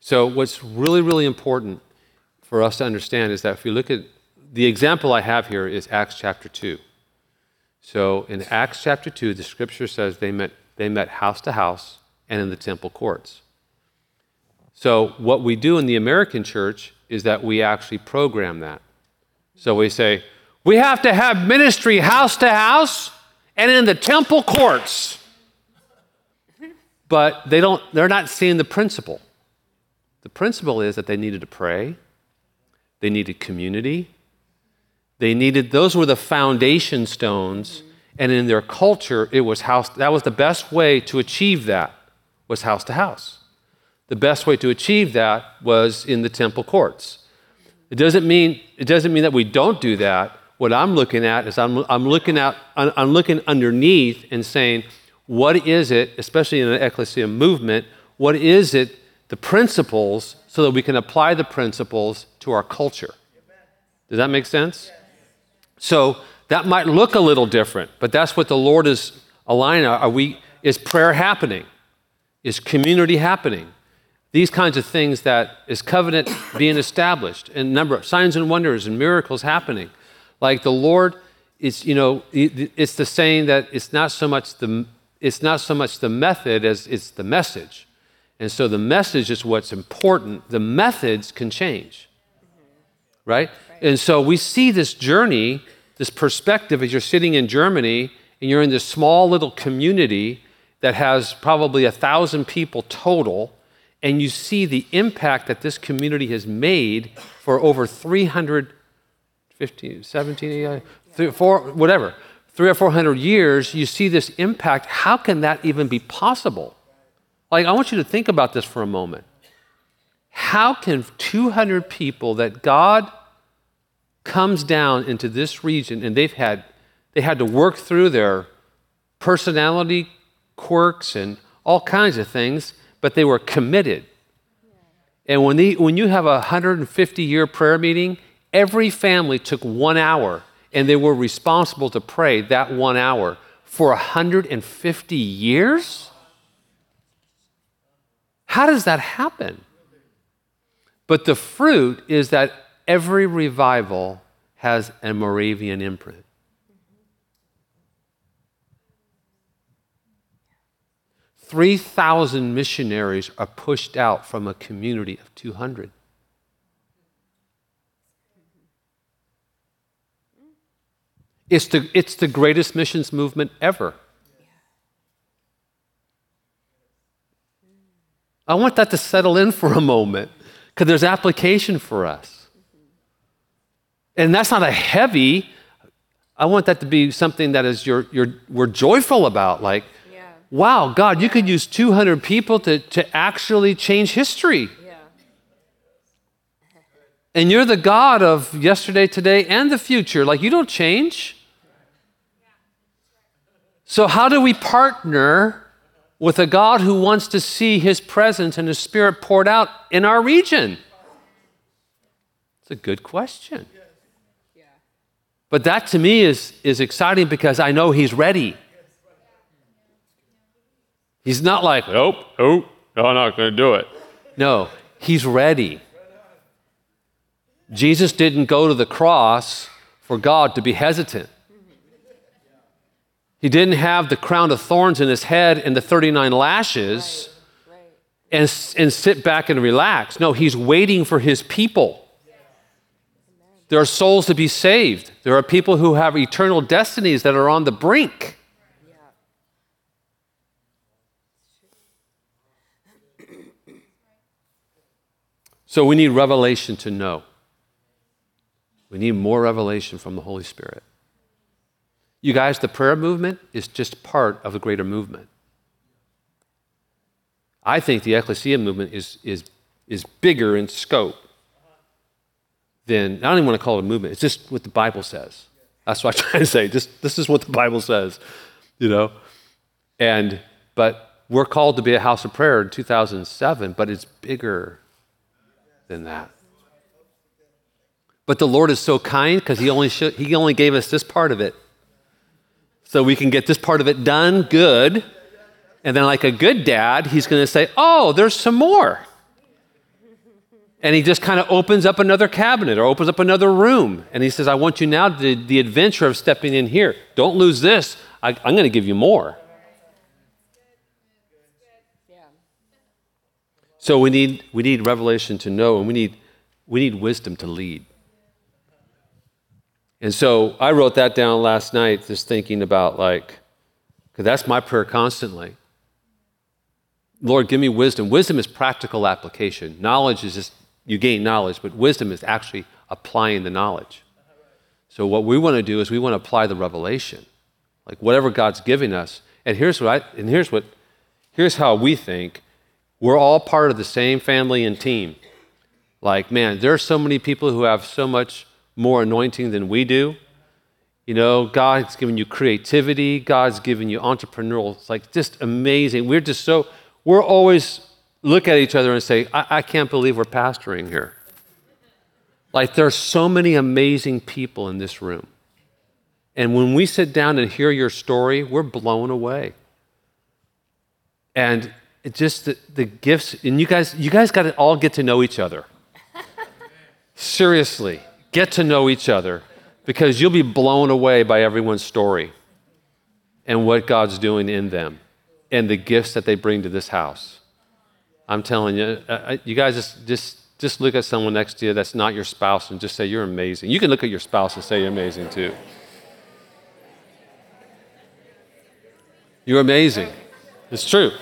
So what's really, really important for us to understand is that if you look at, the example I have here is Acts chapter two. So in Acts chapter two, the scripture says they met they met house to house and in the temple courts. So what we do in the American church is that we actually program that. So we say, we have to have ministry house to house and in the temple courts. But they don't, they're not seeing the principle. The principle is that they needed to pray, they needed community. They needed, those were the foundation stones, and in their culture, it was house, that was the best way to achieve that, was house to house. The best way to achieve that was in the temple courts. It doesn't mean, it doesn't mean that we don't do that. What I'm looking at is I'm, I'm looking at, I'm looking underneath and saying, what is it, especially in an Ecclesia movement, what is it, the principles, so that we can apply the principles to our culture. Does that make sense? So that might look a little different, but that's what the Lord is aligning. Are we? Is prayer happening? Is community happening? These kinds of things, that is covenant being established, and number of signs and wonders and miracles happening. Like the Lord, it's you know, it's the saying that it's not so much the it's not so much the method as it's the message, and so the message is what's important. The methods can change, right? And so we see this journey, this perspective, as you're sitting in Germany and you're in this small little community that has probably a thousand people total, and you see the impact that this community has made for over three hundred fifty, seventeen, eighty, three, four, whatever, three or four hundred years. You see this impact. How can that even be possible? Like, I want you to think about this for a moment. How can two hundred people that God comes down into this region, and they've had, they had to work through their personality quirks and all kinds of things, but they were committed. And when the, when you have a one hundred fifty year prayer meeting, every family took one hour, and they were responsible to pray that one hour for one hundred fifty years? How does that happen? But the fruit is that every revival has a Moravian imprint. three thousand missionaries are pushed out from a community of two hundred. It's the, it's the greatest missions movement ever. I want that to settle in for a moment, because there's application for us. And that's not a heavy, I want that to be something that is your, your, we're joyful about. Like, yeah. wow, God, you could use two hundred people to, to actually change history. Yeah. And you're the God of yesterday, today, and the future. Like, you don't change. So how do we partner with a God who wants to see his presence and his spirit poured out in our region? It's a good question. Yeah. But that to me is, is exciting, because I know he's ready. He's not like, nope, nope, no, I'm not going to do it. No, he's ready. Jesus didn't go to the cross for God to be hesitant. He didn't have the crown of thorns in his head and the thirty-nine lashes right, right. And, and sit back and relax. No, he's waiting for his people. Yeah. There are souls to be saved. There are people who have eternal destinies that are on the brink. Yeah. So we need revelation to know. We need more revelation from the Holy Spirit. You guys, the prayer movement is just part of a greater movement. I think the Ecclesia movement is, is, is bigger in scope than, I don't even want to call it a movement, it's just what the Bible says. That's what I try to say, just, this is what the Bible says, you know? And, but we're called to be a house of prayer in two thousand seven, but it's bigger than that. But the Lord is so kind, because he only should, he only gave us this part of it. So we can get this part of it done good. And then like a good dad, he's going to say, oh, there's some more. And he just kind of opens up another cabinet or opens up another room. And he says, I want you now to the adventure of stepping in here. Don't lose this. I, I'm going to give you more. So we need we need revelation to know, and we need we need wisdom to lead. And so I wrote that down last night, just thinking about like, because that's my prayer constantly. Lord, give me wisdom. Wisdom is practical application. Knowledge is just, you gain knowledge, but wisdom is actually applying the knowledge. So what we want to do is we want to apply the revelation, like whatever God's giving us. And here's what I, and here's what, here's how we think. We're all part of the same family and team. Like, man, there are so many people who have so much more anointing than we do. You know, God's given you creativity. God's given you entrepreneurial. It's like just amazing. We're just so, we're always look at each other and say, I, I can't believe we're pastoring here. Like there's so many amazing people in this room. And when we sit down and hear your story, we're blown away. And it just the, the gifts, and you guys, you guys got to all get to know each other. Seriously. Get to know each other, because you'll be blown away by everyone's story and what God's doing in them and the gifts that they bring to this house. I'm telling you, you guys just, just, just look at someone next to you that's not your spouse and just say, you're amazing. You can look at your spouse and say, you're amazing too. You're amazing. It's true.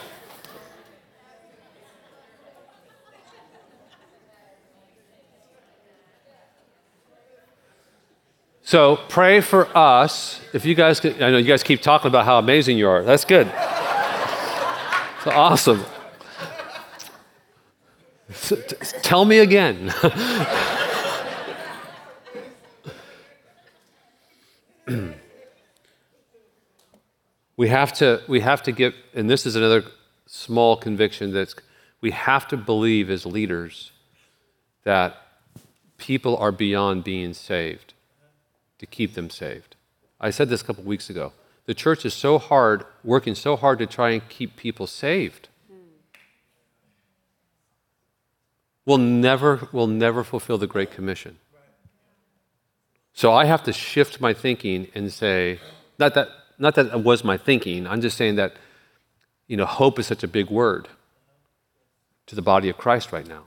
So pray for us. If you guys, could, I know you guys keep talking about how amazing you are. That's good. It's awesome. So t- tell me again. we have to. We have to get. And this is another small conviction that's. We have to believe as leaders that people are beyond being saved. To keep them saved. I said this a couple weeks ago. The church is so hard, working so hard to try and keep people saved. Mm. We'll never, we'll never fulfill the Great Commission. So I have to shift my thinking and say, not that, not that it was my thinking. I'm just saying that, you know, hope is such a big word to the body of Christ right now,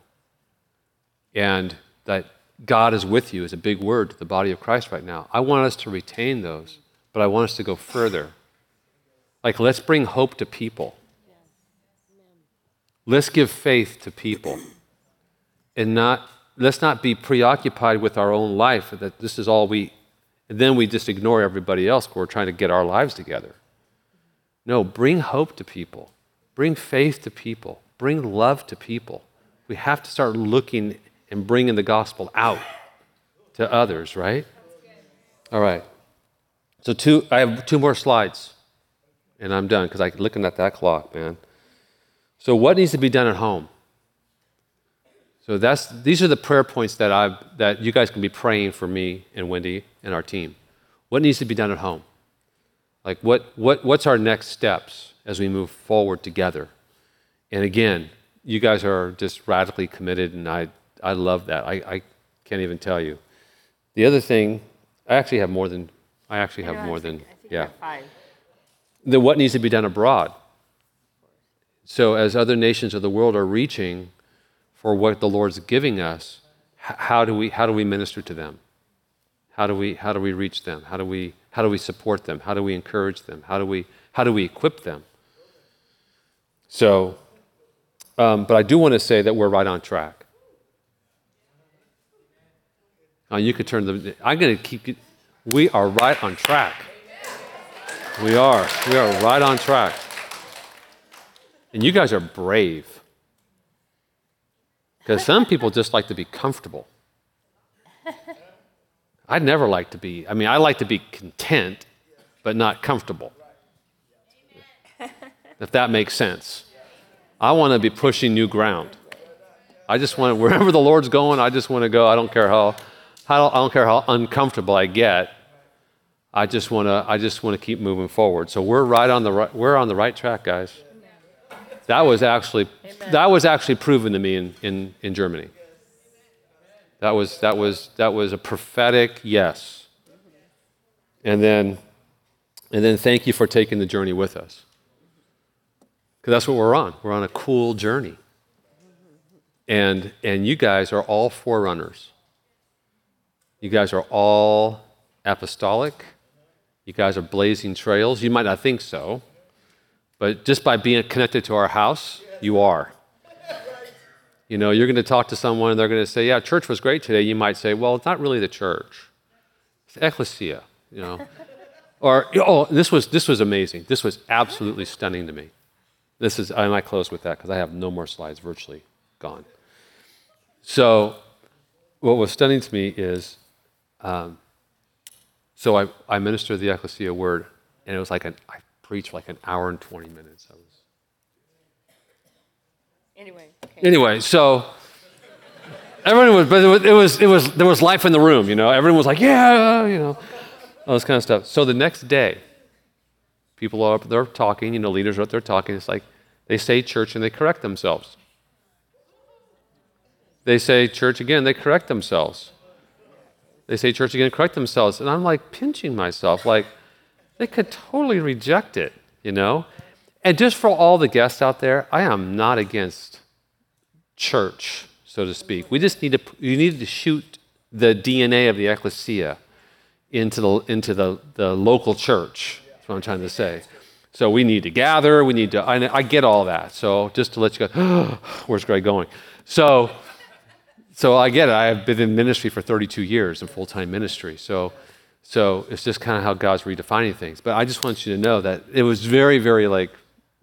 and that God is with you is a big word to the body of Christ right now. I want us to retain those, but I want us to go further. Like, let's bring hope to people. Let's give faith to people, and not let's not be preoccupied with our own life, that this is all we, and then we just ignore everybody else who are trying to get our lives together. No, bring hope to people. Bring faith to people. Bring love to people. We have to start looking and bringing the gospel out to others, right? All right. So two, I have two more slides, and I'm done, because I'm looking at that clock, man. So what needs to be done at home? So that's these are the prayer points that I've that you guys can be praying for me and Wendy and our team. What needs to be done at home? Like what what what's our next steps as we move forward together? And again, you guys are just radically committed, and I I love that. I, I can't even tell you. The other thing, I actually have more than I actually have I more think, than I think yeah. I have five. The what needs to be done abroad? So as other nations of the world are reaching for what the Lord's giving us, how do we how do we minister to them? How do we how do we reach them? How do we how do we support them? How do we encourage them? How do we how do we equip them? So, um, but I do want to say that we're right on track. Now you could turn the. I'm going to keep. It, we are right on track. We are. We are right on track. And you guys are brave. Because some people just like to be comfortable. I'd never like to be, I mean, I like to be content, but not comfortable. If that makes sense. I want to be pushing new ground. I just want to, wherever the Lord's going, I just want to go. I don't care how, I don't, I don't care how uncomfortable I get. I just want to, I just want to keep moving forward. So we're right on the right, we're on the right track, guys. That was actually Amen. that was actually proven to me in, in, in Germany. That was that was that was a prophetic yes. And then and then thank you for taking the journey with us. Because that's what we're on. We're on a cool journey. And and you guys are all forerunners. You guys are all apostolic. You guys are blazing trails. You might not think so. But just by being connected to our house, you are. You know, you're going to talk to someone, and they're going to say, yeah, church was great today. You might say, well, it's not really the church. It's Ecclesia, you know. Or, oh, this was this was amazing. This was absolutely stunning to me. This is, I might close with that because I have no more slides, virtually gone. So what was stunning to me is, um, so I, I ministered the Ecclesia word, and it was like an, I preach like an hour and twenty minutes. I was. Anyway. Okay. Anyway, so everyone was, but it was, it was, it was, there was life in the room, you know. Everyone was like, yeah, you know, all this kind of stuff. So the next day, people are up there talking, you know, leaders are up there talking. It's like they say church and they correct themselves. They say church again, they correct themselves. They say church again, correct themselves. And I'm like pinching myself, like, they could totally reject it, you know? And just for all the guests out there, I am not against church, so to speak. We just need to, you need to shoot the D N A of the Ecclesia into the into the, the local church. That's what I'm trying to say. So we need to gather, we need to, I, I get all that. So just to let you go, oh, where's Greg going? So, so I get it. I have been in ministry for thirty-two years, in full-time ministry. So, So it's just kind of how God's redefining things. But I just want you to know that it was very, very like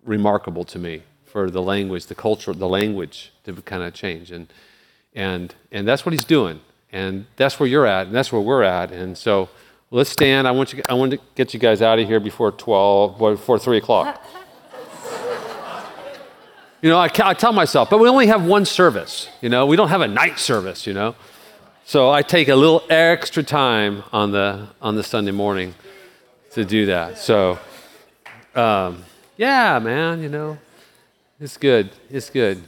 remarkable to me for the language, the culture, the language to kind of change. And and and that's what he's doing. And that's where you're at. And that's where we're at. And so let's stand. I want you. I want to get you guys out of here before twelve, before three o'clock. You know, I, I tell myself, but we only have one service. You know, we don't have a night service. You know. So I take a little extra time on the on the Sunday morning to do that. So, um, yeah, man, you know, it's good. It's good.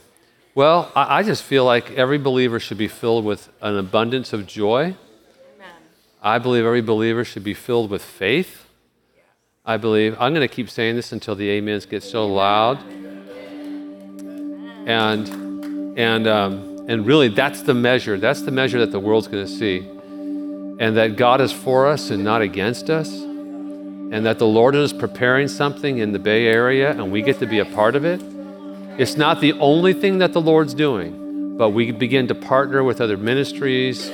Well, I, I just feel like every believer should be filled with an abundance of joy. Amen. I believe every believer should be filled with faith. I believe, I'm going to keep saying this until the amens get so loud. And, and, um, And really, that's the measure. That's the measure that the world's going to see. And that God is for us and not against us. And that the Lord is preparing something in the Bay Area, and we get to be a part of it. It's not the only thing that the Lord's doing, but we begin to partner with other ministries,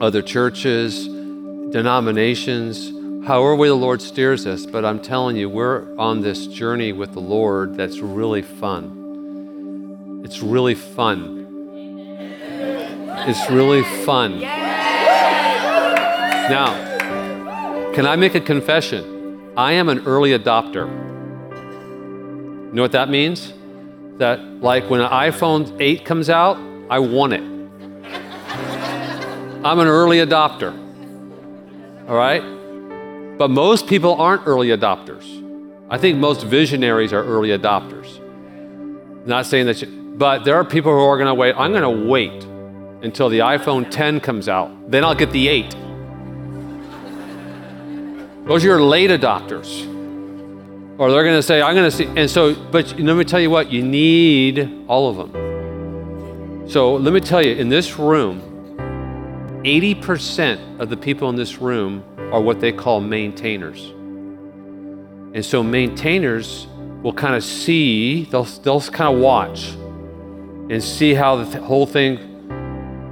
other churches, denominations, however way the Lord steers us. But I'm telling you, we're on this journey with the Lord that's really fun. It's really fun. It's really fun. Yeah. Now, can I make a confession? I am an early adopter. You know what that means? That like when an iPhone eight comes out, I want it. I'm an early adopter, all right? But most people aren't early adopters. I think most visionaries are early adopters. I'm not saying that, you, but there are people who are gonna wait. I'm gonna wait until the iPhone ten comes out. Then I'll get the eight. Those are your late adopters. Or they're gonna say, I'm gonna see, and so, but let me tell you what, you need all of them. So let me tell you, in this room, eighty percent of the people in this room are what they call maintainers. And so maintainers will kind of see, they'll, they'll kind of watch and see how the th- whole thing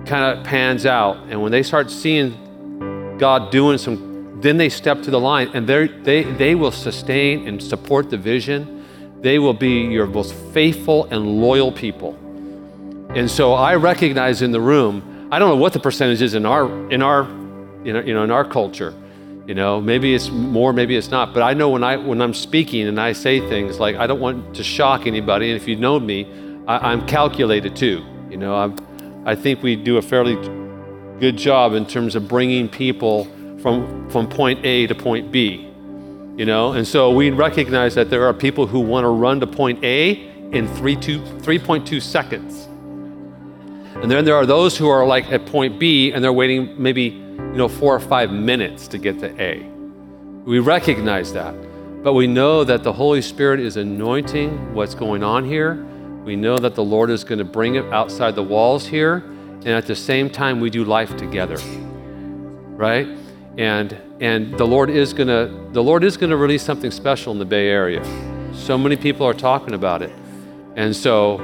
kind of pans out. And when they start seeing God doing some, then they step to the line, and they they they will sustain and support the vision. They will be your most faithful and loyal people. And so I recognize in the room, I don't know what the percentage is in our in our you know you know in our culture. You know, maybe it's more, maybe it's not. But I know when I when I'm speaking and I say things like, I don't want to shock anybody. And if you know me, I, I'm calculated too. You know, I'm. I think we do a fairly good job in terms of bringing people from from point A to point B, you know? And so we recognize that there are people who want to run to point A in three point two seconds. And then there are those who are like at point B and they're waiting maybe, you know, four or five minutes to get to A. We recognize that, but we know that the Holy Spirit is anointing what's going on here. We know that the Lord is going to bring it outside the walls here, and at the same time we do life together, right? And and the Lord is going to the Lord is going to release something special in the Bay Area. So many people are talking about it, and so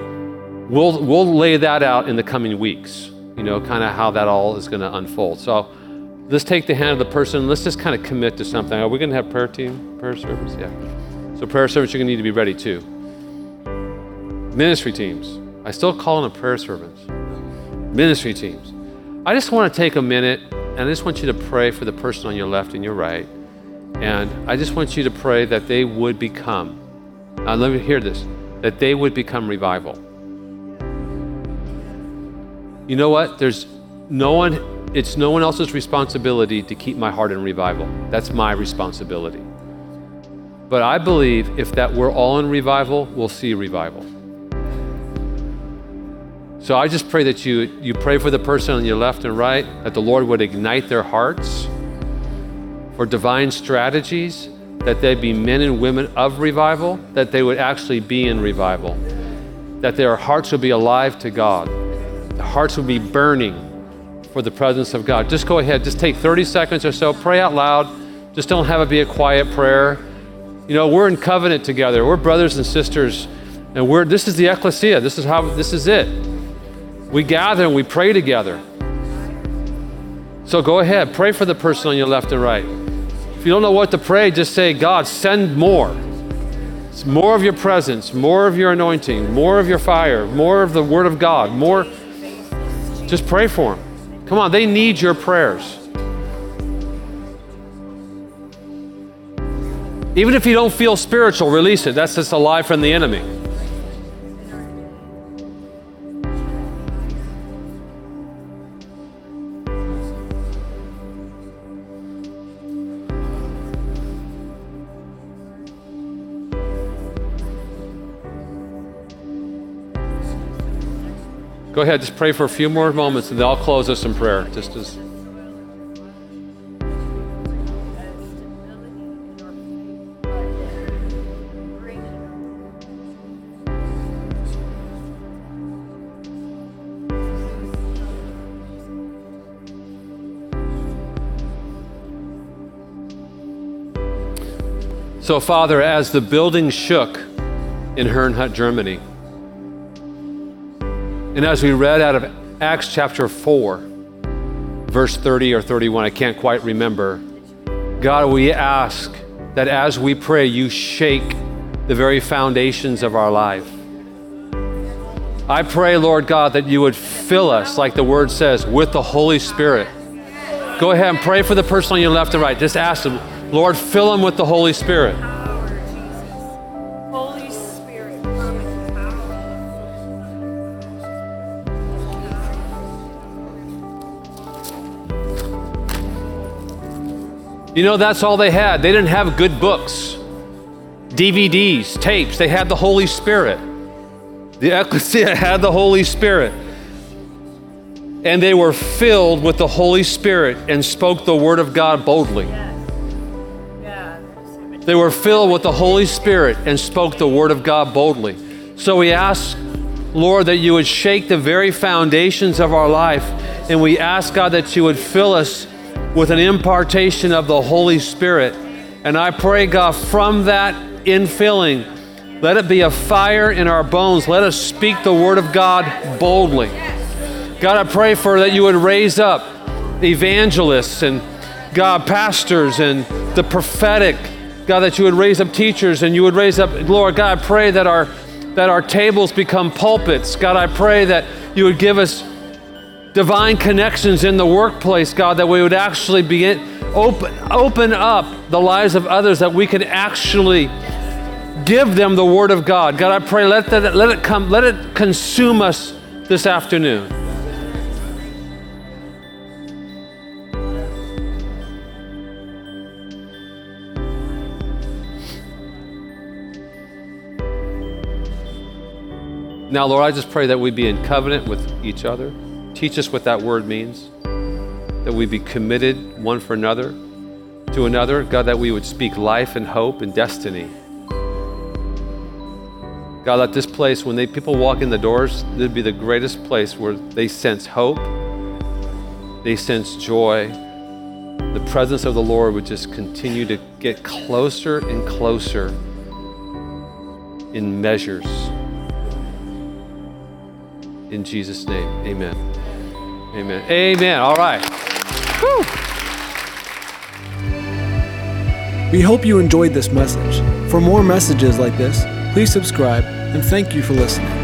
we'll we'll lay that out in the coming weeks. You know, kind of how that all is going to unfold. So let's take the hand of the person. Let's just kind of commit to something. Are we going to have prayer team, prayer service? Yeah. So prayer service, you're going to need to be ready too. Ministry teams. I still call them prayer servants. Ministry teams. I just want to take a minute and I just want you to pray for the person on your left and your right. And I just want you to pray that they would become, now let me hear this, that they would become revival. You know what? There's no one, it's no one else's responsibility to keep my heart in revival. That's my responsibility. But I believe if that we're all in revival, we'll see revival. So I just pray that you you pray for the person on your left and right, that the Lord would ignite their hearts for divine strategies, that they'd be men and women of revival, that they would actually be in revival, that their hearts would be alive to God, their hearts would be burning for the presence of God. Just go ahead, just take thirty seconds or so, pray out loud, just don't have it be a quiet prayer. You know, we're in covenant together, we're brothers and sisters, and we're this is the Ecclesia, this is how, this is it. We gather and we pray together. So go ahead, pray for the person on your left and right. If you don't know what to pray, just say, God, send more. It's more of your presence, more of your anointing, more of your fire, more of the word of God, more. Just pray for them. Come on, they need your prayers. Even if you don't feel spiritual, release it. That's just a lie from the enemy. Go ahead, just pray for a few more moments and then I'll close us in prayer. Just as. So, Father, as the building shook in Herrnhut, Germany, and as we read out of Acts chapter four, verse thirty or thirty-one, I can't quite remember, God, we ask that as we pray, you shake the very foundations of our life. I pray, Lord God, that you would fill us, like the word says, with the Holy Spirit. Go ahead and pray for the person on your left and right. Just ask them, Lord, fill them with the Holy Spirit. Power, Jesus. Holy Spirit, come with power. You know, that's all they had. They didn't have good books, D V Ds, tapes. They had the Holy Spirit. The Ecclesia had the Holy Spirit. And they were filled with the Holy Spirit and spoke the word of God boldly. They were filled with the Holy Spirit and spoke the word of God boldly. So we ask, Lord, that you would shake the very foundations of our life. And we ask, God, that you would fill us with an impartation of the Holy Spirit. And I pray, God, from that infilling, let it be a fire in our bones. Let us speak the word of God boldly. God, I pray for that you would raise up evangelists and, God, pastors and the prophetic, God, that you would raise up teachers and you would raise up, Lord, God, I pray that our that our tables become pulpits. God, I pray that you would give us divine connections in the workplace, God, that we would actually begin, open, open up the lives of others, that we could actually give them the word of God. God, I pray, let that let it come, let it consume us this afternoon. Now, Lord, I just pray that we be in covenant with each other. Teach us what that word means, that we be committed one for another, to another. God, that we would speak life and hope and destiny. God, let this place, when they, people walk in the doors, it would be the greatest place where they sense hope, they sense joy. The presence of the Lord would just continue to get closer and closer in measures. In Jesus' name, amen. Amen. Amen. All right. Whew. We hope you enjoyed this message. For more messages like this, please subscribe, and thank you for listening.